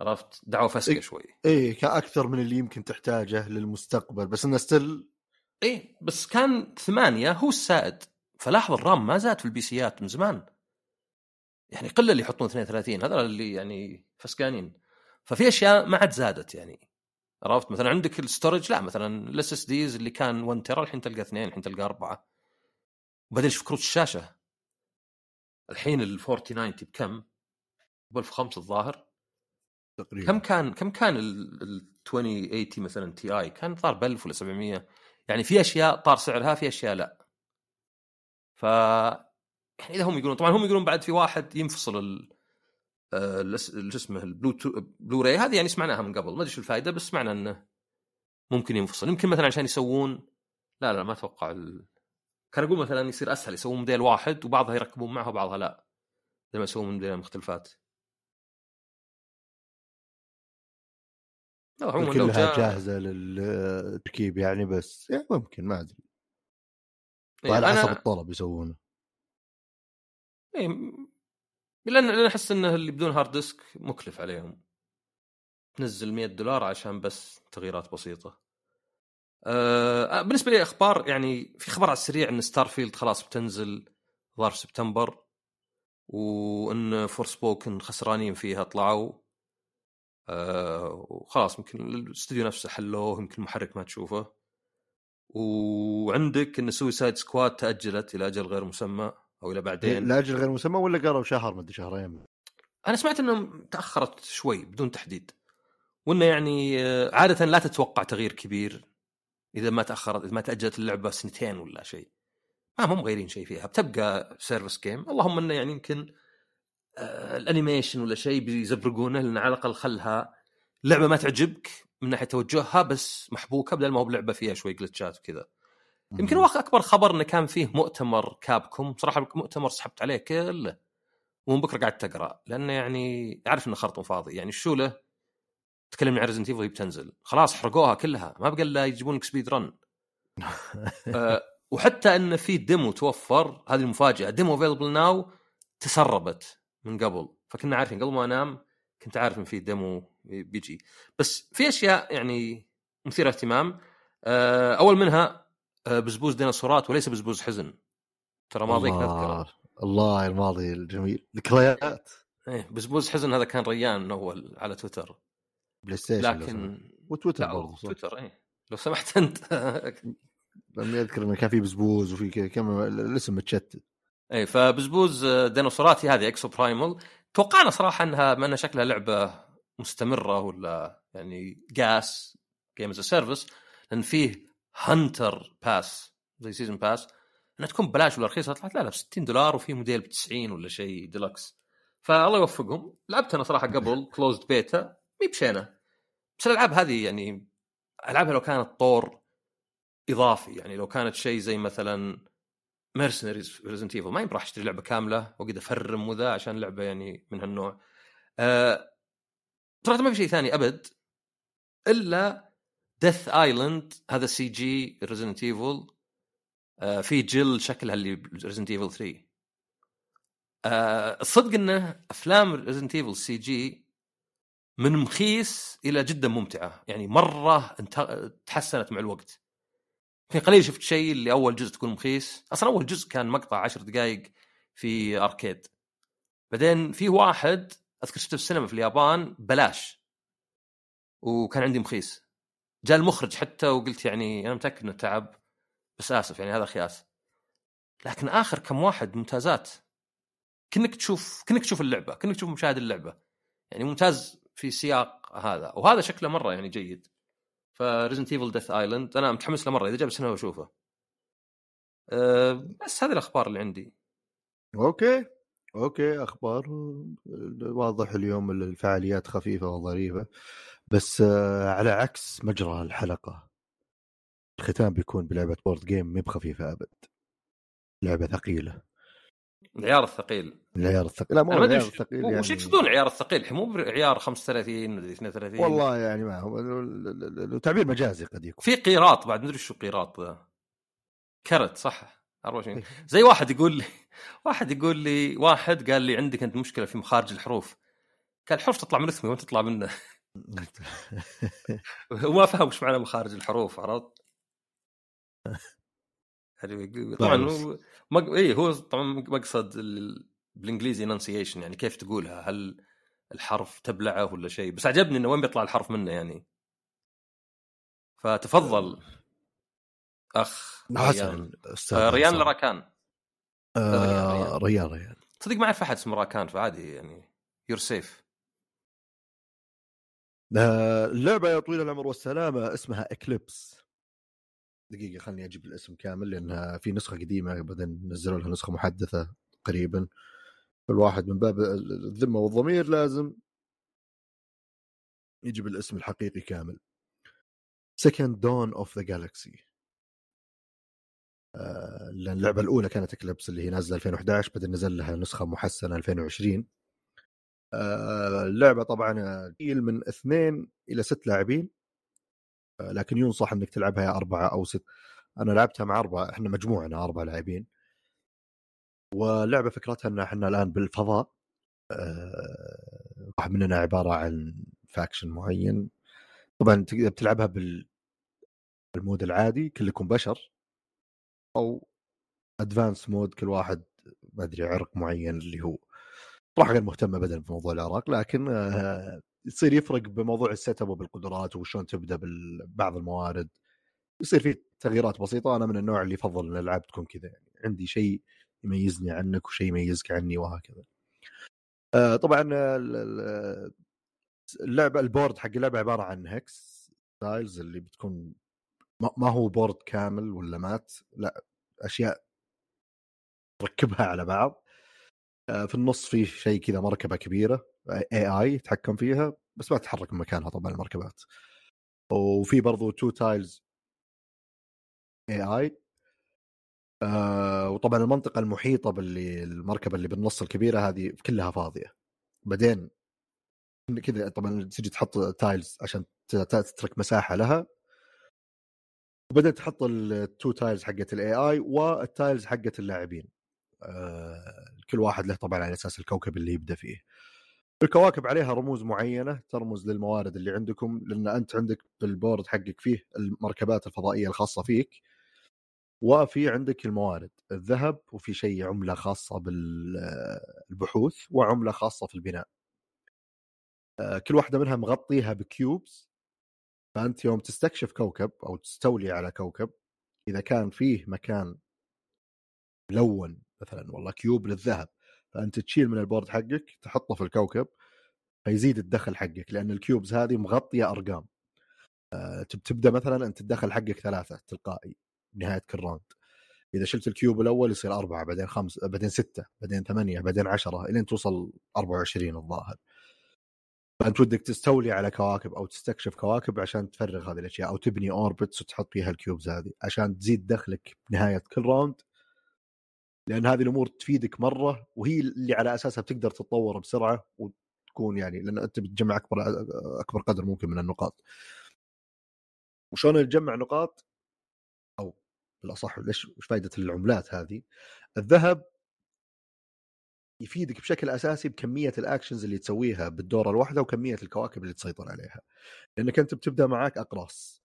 عرفت دعوة فسكة شوي، إيه كأكثر من اللي يمكن تحتاجه للمستقبل، بس أنا ستل إيه بس كان ثمانية هو السائد. فلاحظ الرام ما زاد في البيسيات من زمان، يعني قلة اللي يحطون اثنين وثلاثين، هذا اللي يعني فسكانين. ففي أشياء ما عاد زادت يعني عرفت. مثلا عندك الستورج، لا مثلا الاس اس ديز اللي كان واحد تيرا الحين تلقى اثنين، الحين تلقى أربعة. وبدل في كروت الشاشة الحين ال أربعين تسعين بكم؟ قبل في خمسة الظاهر تقريبا. كم كان كم كان ال عشرين ثمانين مثلا تي اي؟ كان ضار ب ألف ولا سبعمية. يعني في اشياء طار سعرها، في اشياء لا. ف يعني اذا هم يقولون، طبعا هم يقولون بعد في واحد ينفصل ال اللي اسمه البلوتو بلوراي، هذه يعني سمعناها من قبل ما ادري شو الفائده، بس سمعنا انه ممكن ينفصل، يمكن مثلا عشان يسوون لا لا ما اتوقع ال... كان اقول مثلا يصير اسهل يسوون موديل واحد وبعضها يركبون معها وبعضها لا، زي ما يسوون موديلين مختلفات. كلها جاهزه للتركيب يعني، بس يعني ممكن ما ادري على حسب الطلب يسوونه. اي لان انا احس انه اللي بدون هارد ديسك مكلف عليهم، تنزل مية دولار عشان بس تغييرات بسيطه. أه بالنسبه لي اخبار، يعني في خبر على السريع ان ستارفيلد خلاص بتنزل ظهر سبتمبر، وان فورسبوكن خسرانين فيها طلعوا أه وخلاص، ممكن الاستوديو نفسه حلوه، يمكن المحرك ما تشوفه. وعندك ان سويسايد سكواد تاجلت الى اجل غير مسمى او الى بعدين، لا اجل غير مسمى ولا قالوا شهر ما ادري شهرين، انا سمعت انهم تاخرت شوي بدون تحديد، وانه يعني عاده لا تتوقع تغيير كبير اذا ما تاخرت، اذا ما تاجلت اللعبه سنتين ولا شيء، ما هم مغيرين شيء فيها، بتبقى سيرفس جيم. اللهم انه يعني يمكن الانيميشن ولا شيء بيزبرقونه، لان على الاقل خلها لعبه ما تعجبك من ناحيه توجهها بس محبوكه، بدل ما هو بلعبه فيها شوي جلتشات وكذا. يمكن واخ اكبر خبر انه كان فيه مؤتمر كابكم، صراحه مؤتمر سحبت عليه كله ومن بكره قاعد تقرا، لانه يعني اعرف انه خرطم فاضي، يعني شو له تكلمنا عن ريزنت ايفل وهي بتنزل، خلاص حرقوها كلها، ما بقى الا يجيبون لك سبيد رن. أه وحتى ان في ديمو توفر، هذه المفاجاه، ديمو افيلبل ناو، تسربت من قبل، فكنا عارفين قبل ما انام كنت عارف ان في ديمو بيجي. بس في اشياء يعني مثيره اهتمام، أه اول منها بزبوز ديناصورات وليس بزبوز حزن، ترى ماضيك نذكره، الله الماضي الجميل، ذكريات. ايه بزبوز حزن هذا كان ريان اول على تويتر بلاي ستيشن، لكن وتويتر برضه تويتر. ايه لو سمحت انت لم اذكر انه كان في بزبوز وفي كم الاسم متشتت. ايه فبزبوز ديناصورات هذه اكسوبرايمال، توقعنا صراحه انها ما انها شكلها لعبه مستمره ولا يعني جاس جيم از سيرفيس، لان فيه هانتر باس زي سيزن باس، انها تكون ببلاش ولا رخيصه، طلعت لا لا ب ستين دولار، وفي موديل ب تسعين ولا شيء ديلكس، فالله يوفقهم. لعبت انا صراحه قبل كلوزد بيتا مي بشينا، بس الالعاب هذه يعني العابها لو كانت طور اضافي، يعني لو كانت شيء زي مثلا ميرسنريز ريزنت ايفل، ما يبراح اشتري لعبه كامله واقعد افرم وذا عشان لعبه يعني من هالنوع. أه... صراحه ما في شيء ثاني ابد الا ديث ايلاند، هذا سي جي ريزيدنت ايفل، آه في جيل شكلها اللي ريزيدنت ايفل ثلاثة. آه الصدق انه افلام ريزيدنت ايفل سي جي من مخيس الى جدا ممتعه، يعني مره تحسنت مع الوقت. في قليل شفت شيء اللي اول جزء تكون مخيس، اصلا اول جزء كان مقطع عشر دقائق في اركيد، بعدين في واحد اذكر شفته في السينما في اليابان بلاش وكان عندي مخيس، جاء المخرج حتى وقلت يعني أنا متأكد إنه تعب، بس آسف يعني هذا خياس. لكن آخر كم واحد ممتازات، كأنك تشوف كأنك تشوف اللعبة، كأنك تشوف مشاهد اللعبة، يعني ممتاز في سياق هذا، وهذا شكله مرة يعني جيد. فريزنت ايفل ديث آيلاند أنا متحمس له مرة، إذا جاء بس أنا بشوفه. أه بس هذه الأخبار اللي عندي. أوكي أوكي أخبار واضح اليوم الفعاليات خفيفة وظريفة، بس على عكس مجرى الحلقة الختام بيكون بلعبة بورد جيم، مب خفيفة أبد، لعبة ثقيلة، العيار الثقيل، العيار الثقيل، لا مو العيار الثقيل، وش يقصدون العيار الثقيل؟ مو عيار خمسة وثلاثين ولا اثنين وثلاثين، والله يعني ما هو التعبير مجازي، قد يكون في قيراط بعد، مدري شو قيراط ذا، كرت صح أربعة وعشرين. زي واحد يقول لي واحد يقول لي واحد قال لي عندك أنت مشكلة في مخارج الحروف، كان الحرف تطلع من اسمي وانت تطلع منه وما فهم وش معنى مخارج الحروف، عرفت؟ طبعا هو مق... ايه هو طبعا مقصد ال... بالانجليزي enunciation، يعني كيف تقولها، هل الحرف تبلعه ولا شيء، بس عجبني انه وين بيطلع الحرف منه يعني. فتفضل اخ ريان. آه ريان لراكان. آه ريان ريان صدق ما اعرف احد اسمه راكان، فعادي يعني يور سيف. اللعبة يا طويل العمر والسلامة اسمها إكليبس دقيقة خلني أجيب الاسم كامل لأنها في نسخة قديمة بعدين نزلوا لها نسخة محدثة قريبا. الواحد من باب الذمة والضمير لازم يجيب الاسم الحقيقي كامل. Second Dawn of the Galaxy. اللعبة الأولى كانت Eclipse اللي هي نازلة ألفين وأحد عشر، بعدين نزل لها نسخة محسنة ألفين وعشرين. اللعبة طبعا جيل من اثنين إلى ست لاعبين، لكن ينصح أنك تلعبها يا أربعة أو ست. أنا لعبتها مع أربعة، إحنا مجموعنا أربعة لاعبين. واللعبة فكرتها أن إحنا الآن بالفضاء، واحد مننا عبارة عن فاكشن معين. طبعا بتلعبها بالمود العادي كلكم بشر، أو أدفانس مود كل واحد ما أدري عرق معين اللي هو راح غير مهتمة بدل بموضوع العراق، لكن يصير يفرق بموضوع السيت اب وبالقدرات وشون تبدأ ببعض الموارد، يصير فيه تغييرات بسيطة. أنا من النوع اللي يفضل أن الألعاب تكون كذا، يعني عندي شيء يميزني عنك وشيء يميزك عني وهكذا. طبعا اللعبة البورد حق اللعبة عبارة عن هكس ستايلز اللي بتكون ما هو بورد كامل ولا مات، لا أشياء تركبها على بعض. في النص فيه شيء كذا مركبة كبيرة إيه آي يتحكم فيها بس ما تتحرك من مكانها طبعا المركبات، وفي برضو تو تايلز إيه آي. وطبعا المنطقة المحيطة باللي المركبة اللي بالنص الكبيرة هذه كلها فاضية، بعدين كذا طبعا تجي تحط تايلز عشان تترك مساحة لها، وبدأت تحط التو تايلز حقة الاي اي والتايلز حقة اللاعبين. آه، كل واحد له طبعا على أساس الكوكب اللي يبدأ فيه. الكواكب عليها رموز معينة ترمز للموارد اللي عندكم، لأن أنت عندك بالبورد حقك فيه المركبات الفضائية الخاصة فيك، وفي عندك الموارد الذهب، وفي شيء عملة خاصة بالبحوث وعملة خاصة في البناء. آه، كل واحدة منها مغطيها بكيوبز، فأنت يوم تستكشف كوكب أو تستولي على كوكب إذا كان فيه مكان ملون مثلا والله كيوب للذهب، فأنت تشيل من البورد حقك تحطه في الكوكب فيزيد الدخل حقك، لأن الكيوبز هذه مغطية أرقام. أه تبدأ مثلا أنت الدخل حقك ثلاثة تلقائي نهاية كل راوند، إذا شلت الكيوب الأول يصير أربعة، بعدين خمسة، بعدين ستة، بعدين ثمانية، بعدين عشرة، إلين توصل أربعة وعشرين الظاهر. فأنت ودك تستولي على كواكب أو تستكشف كواكب عشان تفرغ هذه الأشياء، أو تبني أوربتس وتحط فيها الكيوبز هذه عشان تزيد دخلك بنهاية كل راوند، لأن هذه الأمور تفيدك مرة، وهي اللي على أساسها بتقدر تتطور بسرعة وتكون يعني لأن أنت بتجمع أكبر أكبر قدر ممكن من النقاط. وشون نجمع نقاط أو بالأصح ليش وش فائدة العملات هذه؟ الذهب يفيدك بشكل أساسي بكمية الأكشنز اللي تسويها بالدورة الواحدة وكمية الكواكب اللي تسيطر عليها، لأنك أنت بتبدأ معاك أقراص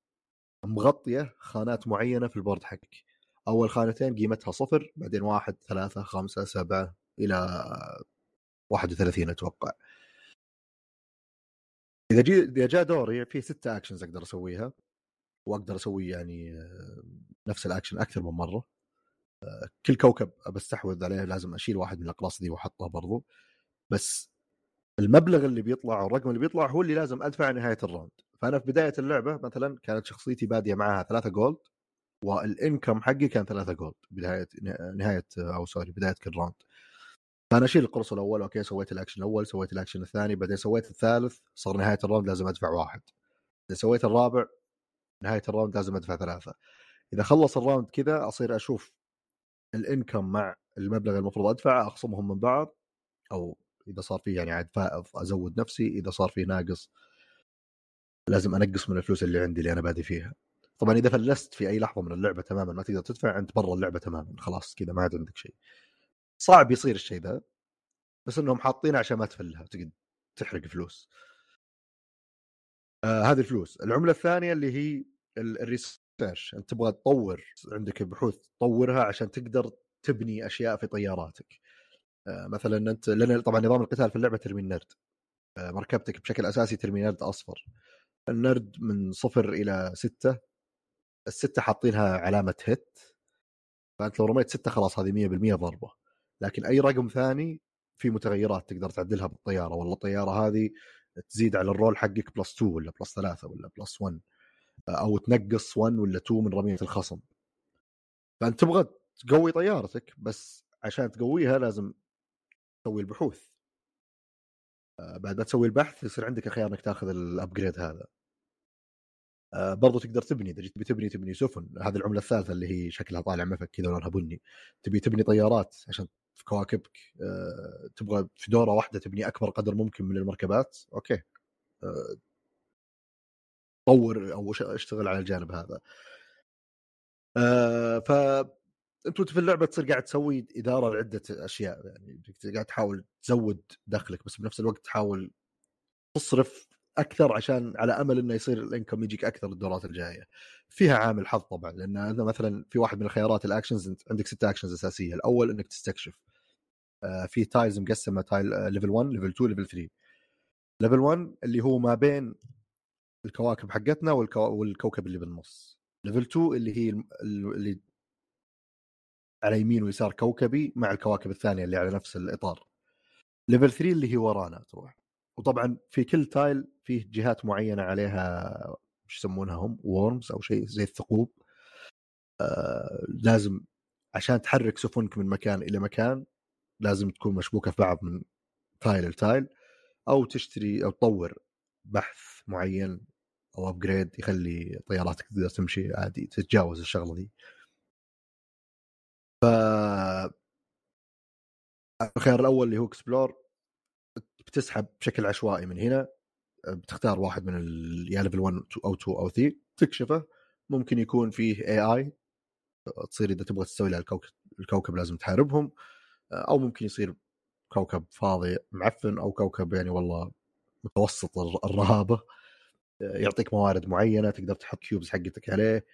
مغطية خانات معينة في البورد حقك. أول خانتين قيمتها صفر، بعدين واحد، ثلاثة، خمسة، سبعة إلى واحد وثلاثين أتوقع. إذا جي إذا جاء دوري فيه ستة أكشنز أقدر أسويها، وأقدر أسوي يعني نفس الأكشن أكثر من مرة. كل كوكب بستحوذ عليه لازم أشيل واحد من الأقراص دي وأحطها برضو، بس المبلغ اللي بيطلع والرقم اللي بيطلع هو اللي لازم أدفع نهاية الراوند. فأنا في بداية اللعبة مثلا كانت شخصيتي بادية معها ثلاثة جولد، والإنكم حقي كان ثلاثة جولد بداية نهاية أو سوري بداية كل راوند. فأنا أشيل القرص الأول، أوكي سويت الأكشن الأول، سويت الأكشن الثاني، بعدين سويت الثالث، صار نهاية الراوند لازم أدفع واحد. إذا سويت الرابع نهاية الراوند لازم أدفع ثلاثة. إذا خلص الراوند كذا أصير أشوف الانكم مع المبلغ المفروض أدفعه أخصمهم من بعض، أو إذا صار فيه يعني عاد فائض أزود نفسي، إذا صار فيه ناقص لازم أنقص من الفلوس اللي عندي اللي أنا بادي فيها. طبعا إذا فلست في أي لحظة من اللعبة تماما ما تقدر تدفع، أنت برا اللعبة تماما خلاص كذا ما عاد عندك شيء. صعب يصير الشيء ذا، بس إنهم حاطين عشان ما تفلها تقدر تحرق فلوس. آه هذه الفلوس. العملة الثانية اللي هي الريس، أنت تبغى تطور عندك بحوث تطورها عشان تقدر تبني أشياء في طياراتك. آه مثلا أنت لأن طبعا نظام القتال في اللعبة ترمي النرد، آه مركبتك بشكل أساسي ترمي نرد أصفر. النرد من صفر إلى ستة، الستة حاطينها علامة هيت، فأنت لو رميت ستة خلاص هذه مية بالمية ضربة، لكن أي رقم ثاني في متغيرات تقدر تعدلها بالطيارة، والله الطيارة هذه تزيد على الرول حقك بلس تو ولا بلس ثلاثة ولا بلس ون. او تنقص واحد ولا اثنين من رمية الخصم. فانت تبغى تقوي طيارتك، بس عشان تقويها لازم تسوي البحوث. بعد ما تسوي البحث يصير عندك خيار انك تاخذ الابجريد هذا. برضو تقدر تبني، اذا جيت بتبني تبني سفن. هذه العمله الثالثه اللي هي شكلها طالع مفك كذا لونها بني، تبي تبني طيارات عشان في كواكبك. تبغى في دوره واحده تبني اكبر قدر ممكن من المركبات، اوكي طور او اشتغل على الجانب هذا. ف انتوا في اللعبه تصير قاعد تسوي اداره لعده اشياء، يعني قاعد تحاول تزود دخلك بس بنفس الوقت تحاول تصرف اكثر عشان على امل انه يصير الانكم يجيك اكثر الدورات الجايه. فيها عامل حظ طبعا، لان اذا مثلا في واحد من الخيارات الاكشنز، انت عندك ست اكشنز اساسيه. الاول انك تستكشف، في تايلز مقسمه، تايل ليفل واحد ليفل اثنين ليفل ثلاثة. ليفل واحد اللي هو ما بين الكواكب حقتنا والكو... والكوكب اللي بالنص. ليفل اثنين اللي هي اللي على يمين ويسار كوكبي مع الكواكب الثانيه اللي على نفس الاطار. ليفل ثلاثة اللي هي ورانا تروح. وطبعا في كل تايل فيه جهات معينه عليها مش يسمونها هم وورمز او شيء زي الثقوب. آه لازم عشان تحرك سفنك من مكان الى مكان لازم تكون مشبوكه في بعض من تايل لتايل، او تشتري او تطور بحث معين او ابجريد يخلي طياراتك تقدر تمشي عادي، تتجاوز الشغله دي. ف الخيار الاول اللي هو اكسبلور، بتسحب بشكل عشوائي من هنا، بتختار واحد من ال... يا ليفل واحد او اثنين او ثلاثة تكشفه. ممكن يكون فيه اي اي تصير اذا تبغى تستولي على الكوكب، الكوكب لازم تحاربهم، او ممكن يصير كوكب فاضي معفن او كوكب يعني والله متوسط الرهابه. يعطيك موارد معينه تقدر تحط كيوبز حقتك عليه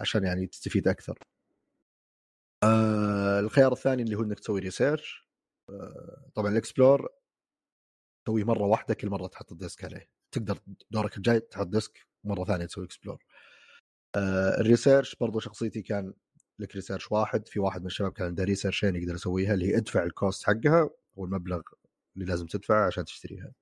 عشان يعني تستفيد اكثر. الخيار الثاني اللي هو انك تسوي ريسيرش. طبعا الاكسبلور تسويه مره واحده، كل مره تحط الديسك عليه، تقدر دورك الجاي تحط ديسك مره ثانيه تسوي اكسبلور. الريسيرش برضو شخصيتي كان لك ريسيرش واحد، في واحد من الشباب كان عنده ريسيرشين يقدر يسويها، اللي هي ادفع الكوست حقها والمبلغ اللي لازم تدفعه عشان تشتريها.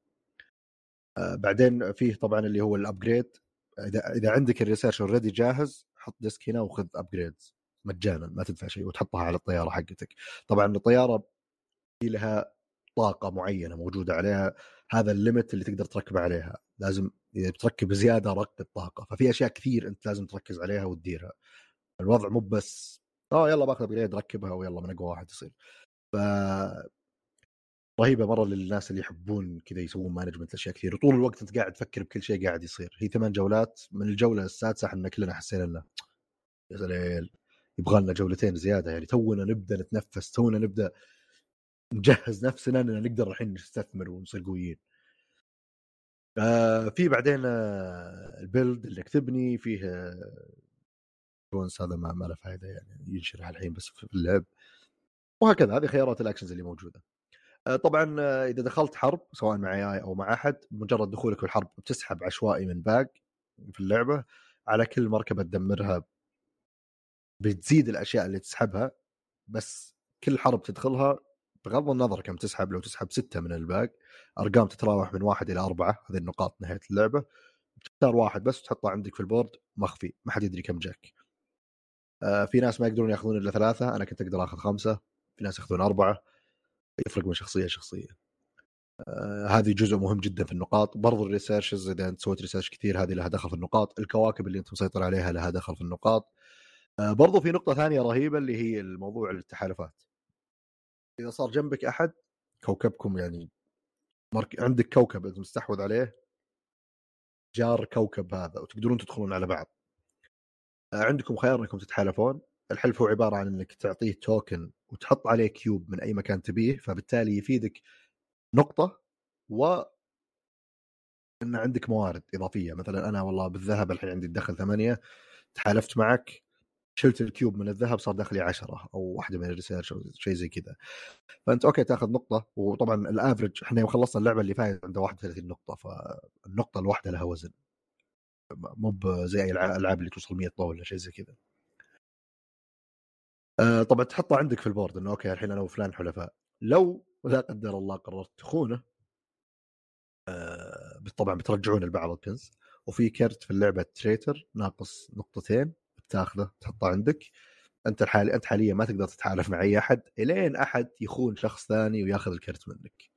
بعدين فيه طبعا اللي هو الابجريد، اذا اذا عندك الريسيرش اوريدي جاهز حط ديسك هنا وخذ ابجريدز مجانا ما تدفع شيء، وتحطها على الطياره حقتك. طبعا الطياره لها طاقه معينه موجوده عليها، هذا الليمت اللي تقدر تركب عليها، لازم تركب زياده رق الطاقه. ففي اشياء كثير انت لازم تركز عليها وتديرها. الوضع مو بس اه يلا باخذ ابجريد ركبها ويلا من اقوى واحد يصير. ف رهيبه مره للناس اللي يحبون كذا يسوون مانجمنت لاشياء كثير، وطول الوقت انت قاعد تفكر بكل شيء قاعد يصير. هي ثمان جولات، من الجوله السادسه احنا كلنا حسينا انه يا زليل يبغى لنا جولتين زياده، يعني تونا نبدا نتنفس، تونا نبدا نجهز نفسنا اننا نقدر الحين نستثمر ونصير قويين. آه في بعدين آه البيلد اللي تبني فيه بونس، هذا ما له فائده يعني ينشرها الحين بس في اللعب، وهكذا. هذه خيارات الاكشنز اللي موجوده. طبعا اذا دخلت حرب سواء مع اي او مع احد، مجرد دخولك بالحرب بتسحب عشوائي من باق في اللعبه، على كل مركبه تدمرها بتزيد الاشياء اللي تسحبها. بس كل حرب تدخلها بغض النظر كم تسحب، لو تسحب ستة من الباق، ارقام تتراوح من واحد الى أربعة، هذه النقاط نهايه اللعبه. بتختار واحد بس وتحطه عندك في البورد مخفي، ما حد يدري كم جاك. في ناس ما يقدرون ياخذون الا ثلاثه، انا كنت اقدر اخذ خمسه، في ناس ياخذون أربعة، يفرق من شخصيه شخصيه. آه هذه جزء مهم جدا في النقاط. برضو الريسيرشز، اذا انت سويت ريسيرش كثير هذه لها دخل في النقاط. الكواكب اللي انت مسيطر عليها لها دخل في النقاط. آه برضو في نقطه ثانيه رهيبه اللي هي الموضوع التحالفات. اذا صار جنبك احد كوكبكم يعني مرك... عندك كوكب انت مستحوذ عليه جار كوكب هذا، وتقدرون تدخلون على بعض. آه عندكم خيار انكم تتحالفون. الحلف هو عباره عن انك تعطيه توكن وتحط عليه كيوب من اي مكان تبيه، فبالتالي يفيدك نقطه و ان عندك موارد اضافيه. مثلا انا والله بالذهب الحين عندي الدخل ثمانية، تحالفت معك شلت الكيوب من الذهب صار دخلي عشرة او واحده من الريسيرش او شيء زي كذا، فانت اوكي تاخذ نقطه. وطبعا الافرج احنا يوم خلصنا اللعبه اللي فايز عنده واحد وثلاثين نقطه، فالنقطه الواحده لها وزن، مو زي اي الالعاب اللي توصل مية طاوله شيء زي كذا. طبعا تحطه عندك في البورد انه اوكي الحين انا وفلان حلفاء، لو لا قدر الله قررت تخونه بالطبع بترجعون البعض البنز، وفي كرت في اللعبه تريتر ناقص نقطتين بتاخذه تحطه عندك انت الحالي انت حاليا ما تقدر تتحالف مع اي احد الين احد يخون شخص ثاني وياخذ الكرت منك.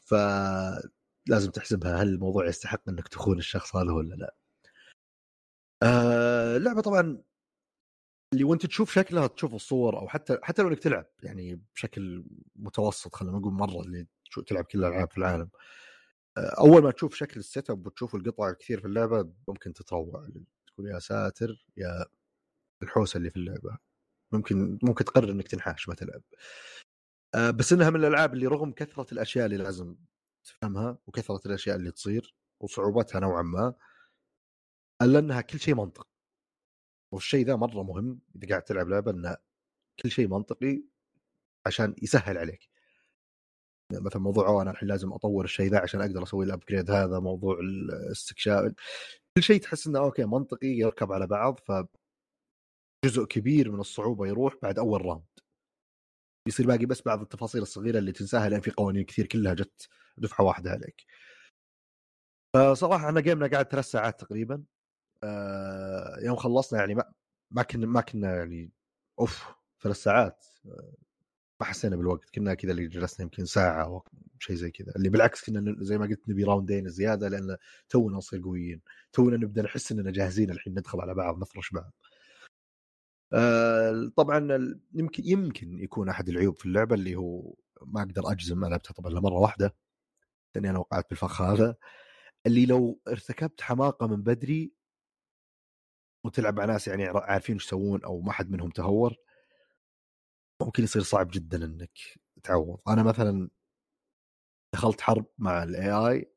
فلازم تحسبها هل الموضوع يستحق انك تخون الشخص هذا ولا لا. اللعبه طبعا اللي وانت تشوف شكلها تشوف الصور او حتى حتى لو انك تلعب يعني بشكل متوسط خلينا نقول مره اللي تلعب كل الالعاب في العالم اول ما تشوف شكل السيت اب وتشوف القطع الكثير في اللعبه ممكن تتروع تقول يا ساتر يا الحوسه اللي في اللعبه ممكن ممكن تقرر انك تنحاش ما تلعب. بس انها من الالعاب اللي رغم كثره الاشياء اللي لازم تفهمها وكثره الاشياء اللي تصير وصعوبتها نوعا ما الا انها كل شيء منطق والشيء ذا مره مهم اذا قاعد تلعب لعبه ان كل شيء منطقي عشان يسهل عليك. مثلا موضوع انا الحين لازم اطور الشيء ذا عشان اقدر اسوي الابجريد هذا موضوع الاستكشاف كل شيء تحس انه اوكي منطقي يركب على بعض. فجزء كبير من الصعوبه يروح بعد اول راوند يصير باقي بس بعض التفاصيل الصغيره اللي تنساها لان في قوانين كثير كلها جت دفعه واحده عليك. فصراحه انا جيمنا قاعد ثلاث ساعات تقريبا يوم خلصنا يعني ما ما كنا ما كنا يعني اوف ثلاث ساعات ما حسينا بالوقت كنا كذا اللي جلسنا يمكن ساعه او شيء زي كذا اللي بالعكس كنا زي ما قلت نبي راوندين زياده لان تونا نصير قويين تونا نبدا نحس اننا جاهزين الحين ندخل على بعض نفرش بعض. طبعا يمكن يمكن يكون احد العيوب في اللعبه اللي هو ما اقدر اجزم انا لعبتها طبعا مره واحده لاني انا وقعت بالفخ هذا اللي لو ارتكبت حماقه من بدري وتلعب مع ناس يعني عارفين ايش يسوون او ما حد منهم تهور ممكن يصير صعب جدا انك تعوض. انا مثلا دخلت حرب مع الاي اي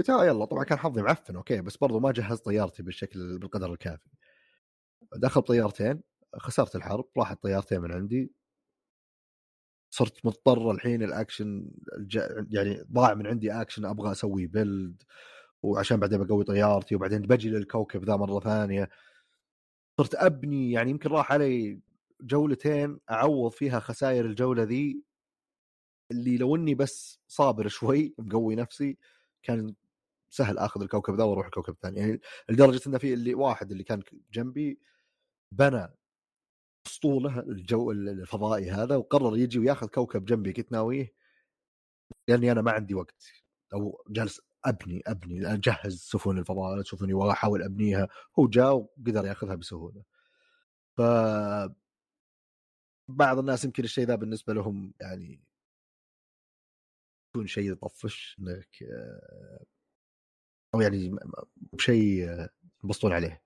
بتاع يلا طبعا كان حظي معفن اوكي بس برضو ما جهزت طيارتي بالشكل بالقدر الكافي دخل طيارتين خسرت الحرب راحت طيارتين من عندي صرت مضطر الحين الاكشن يعني ضاع من عندي اكشن ابغى اسوي بيلد وعشان بعدين بقوي طيارتي وبعدين بجي للكوكب ذا مرة ثانية صرت أبني يعني يمكن راح علي جولتين أعوض فيها خسائر الجولة ذي اللي لو أني بس صابر شوي مقوي نفسي كان سهل أخذ الكوكب ذا وأروح الكوكب الثاني. يعني لدرجة أنه في اللي واحد اللي كان جنبي بنى اسطولة الجو الفضائي هذا وقرر يجي وياخذ كوكب جنبي كنت ناويه لأني أنا ما عندي وقت أو جالس أبني أبني أجهز سفن الفضاء سفني وأحاول أبنيها هو جاء وقدر يأخذها بسهولة. فبعض الناس يمكن الشيء ذا بالنسبة لهم يعني يكون شيء يطفش إنك أو يعني شيء ينبسطون عليه.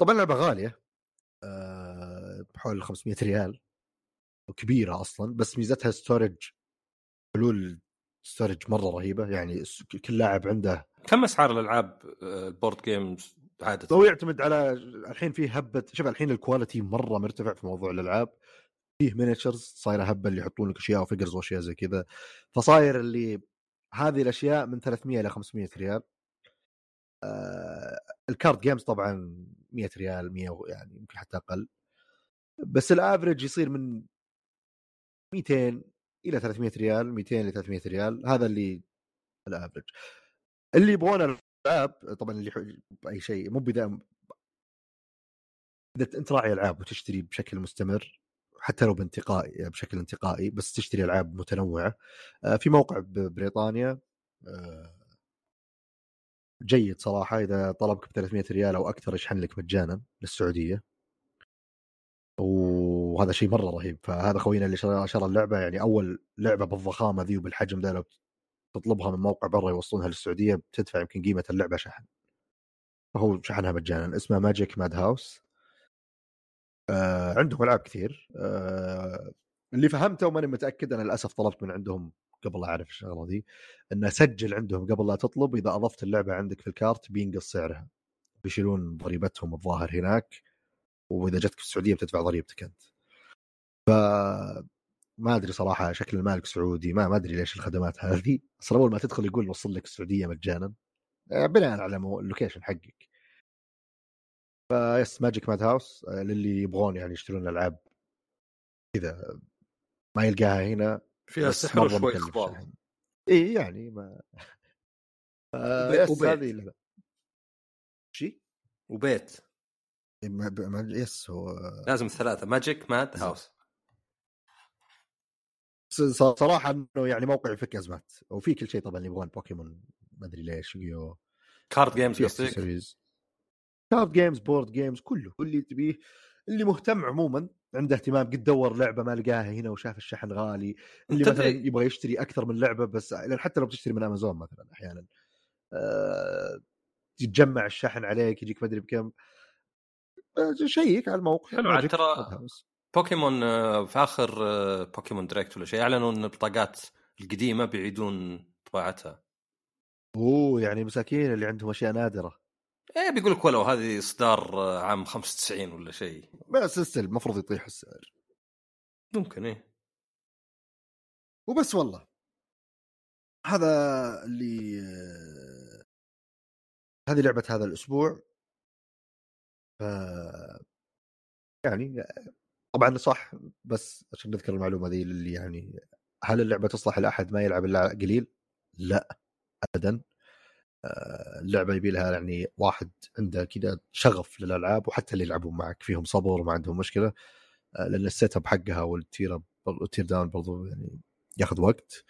طبعا لعبة غالية بحول خمسمية ريال وكبيرة أصلا بس ميزتها ستورج حلول ستورج مره رهيبه يعني كل لاعب عنده. كم اسعار الالعاب البورد جيمز عاده؟ هو يعتمد على الحين فيه هبه شوف الحين الكواليتي مره مرتفع في موضوع الالعاب فيه مينيتشرز صايره هبه اللي يحطون لك اشياء وفيجرز واشياء زي كذا فصاير اللي هذه الاشياء من ثلاثمية الى خمسمية ريال. آه الكارد جيمز طبعا مية ريال مية يعني يمكن حتى اقل بس الافرج يصير من مئتين الى ثلاثمية ريال مئتين الى ثلاثمية ريال هذا اللي الافرج اللي يبغون العاب طبعا اللي باي شيء مو بدايه اذا انت راعي العاب وتشتري بشكل مستمر حتى لو بانتقائي بشكل انتقائي بس تشتري العاب متنوعه في موقع ببريطانيا جيد صراحه اذا طلبك ب ثلاثمية ريال او اكثر يشحن لك مجانا للسعوديه وهذا شيء مره رهيب. فهذا خوينا اللي شرى اللعبه يعني اول لعبه بالضخامه ذي وبالحجم ذا لو تطلبها من موقع برا يوصلونها للسعوديه بتدفع يمكن قيمه اللعبه شحن فهو شحنها مجانا. اسمها ماجيك ماد هاوس آه عندهم العاب كثير آه اللي فهمته وماني متاكد انا للاسف طلبت من عندهم قبل لا اعرف الشغله دي انه سجل عندهم قبل لا تطلب اذا اضفت اللعبه عندك في الكارت بينقص سعرها بيشيلون ضريبتهم الظاهر هناك وإذا جتك في السعودية بتدفع ضريبتك أنت. فما أدري صراحة شكل المالك سعودي ما ما أدري ليش الخدمات هذه أصلا أول ما تدخل يقول وصل لك السعودية مجانا بناء على اللوكيشن حقك. فيس ماجيك ماد هاوس للي يبغون يعني يشترون الألعاب كذا ما يلقاها هنا فيها سحر شوي إخبار إيه يعني ما آه يس هذه لا شيء وبيت ما يس هو لازم الثلاثه ماجيك ماد هاوس. صراحه انه يعني موقع فك ازمات وفي كل شيء طبعا اللي يبغون بوكيمون ما ادري ليش يو كارد جيمز قصدك كارد جيمز بورد جيمز كله كل اللي تبيه اللي مهتم عموما عنده اهتمام قد دور لعبه ما لقاها هنا وشاف الشحن غالي اللي مثلا يبغى يشتري اكثر من لعبه بس حتى لو بتشتري من امازون مثلا احيانا أه... يتجمع الشحن عليك يجيك ما ادري بكم أه... شيك على الموقع ترى بوكيمون في اخر بوكيمون دايركت ولا شيء اعلنوا ان البطاقات القديمه بيعيدون طباعتها. اوه يعني مساكين اللي عندهم اشياء نادره ايه بيقول لك ولو هذه اصدار عام خمسة وتسعين ولا شيء بس السلم المفروض يطيح السعر ممكن ايه وبس. والله هذا اللي هذه لعبه هذا الاسبوع ف يعني طبعا صح بس عشان نذكر المعلومه ذي اللي يعني هل اللعبه تصلح لاحد ما يلعب الا قليل؟ لا ابدا. اللعبه يبي لها يعني واحد عنده كذا شغف للالعاب وحتى اللي يلعبون معك فيهم صبر وما عندهم مشكله لان السيت اب حقها والتير اب والتير داون برضو يعني ياخذ وقت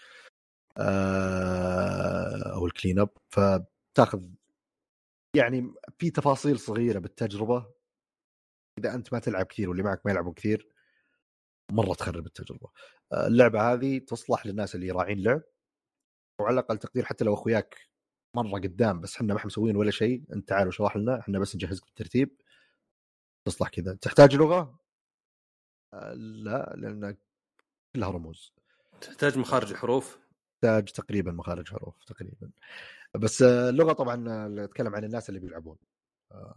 او الكلين اب فتاخذ يعني في تفاصيل صغيره بالتجربه اذا انت ما تلعب كثير واللي معك ما يلعبون كثير مره تخرب التجربه. اللعبه هذه تصلح للناس اللي راعين لعب وعلى الاقل تقدير حتى لو اخوياك مره قدام بس احنا ما احنا مسوين ولا شيء انت تعالوا شرح لنا احنا بس نجهزك بالترتيب تصلح كذا. تحتاج لغه؟ لا لان كلها رموز. تحتاج مخارج حروف؟ تحتاج تقريبا مخارج حروف تقريبا بس اللغه طبعا اتكلم عن الناس اللي بيلعبون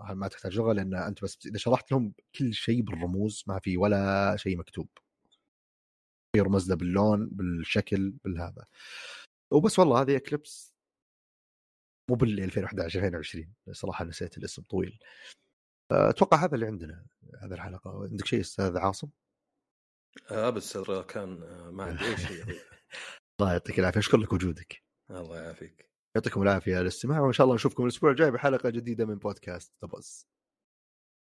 هل ما تحتاج لغه لان انت بس اذا شرحت لهم كل شيء بالرموز ما في ولا شيء مكتوب يرمز له باللون بالشكل بالهذا وبس. والله هذه اكليبس مو بال ألفين وأحد عشر ألفين وعشرين صراحه نسيت الاسم طويل. اتوقع هذا اللي عندنا هذا الحلقه. عندك شيء استاذ عاصم؟ اه بس كان ما عندي اي شيء. الله يعطيك العافيه اشكر لك وجودك. الله يعافيك يعطيكم العافية على الاستماع وإن شاء الله نشوفكم الأسبوع الجاي بحلقة جديدة من بودكاست تبص.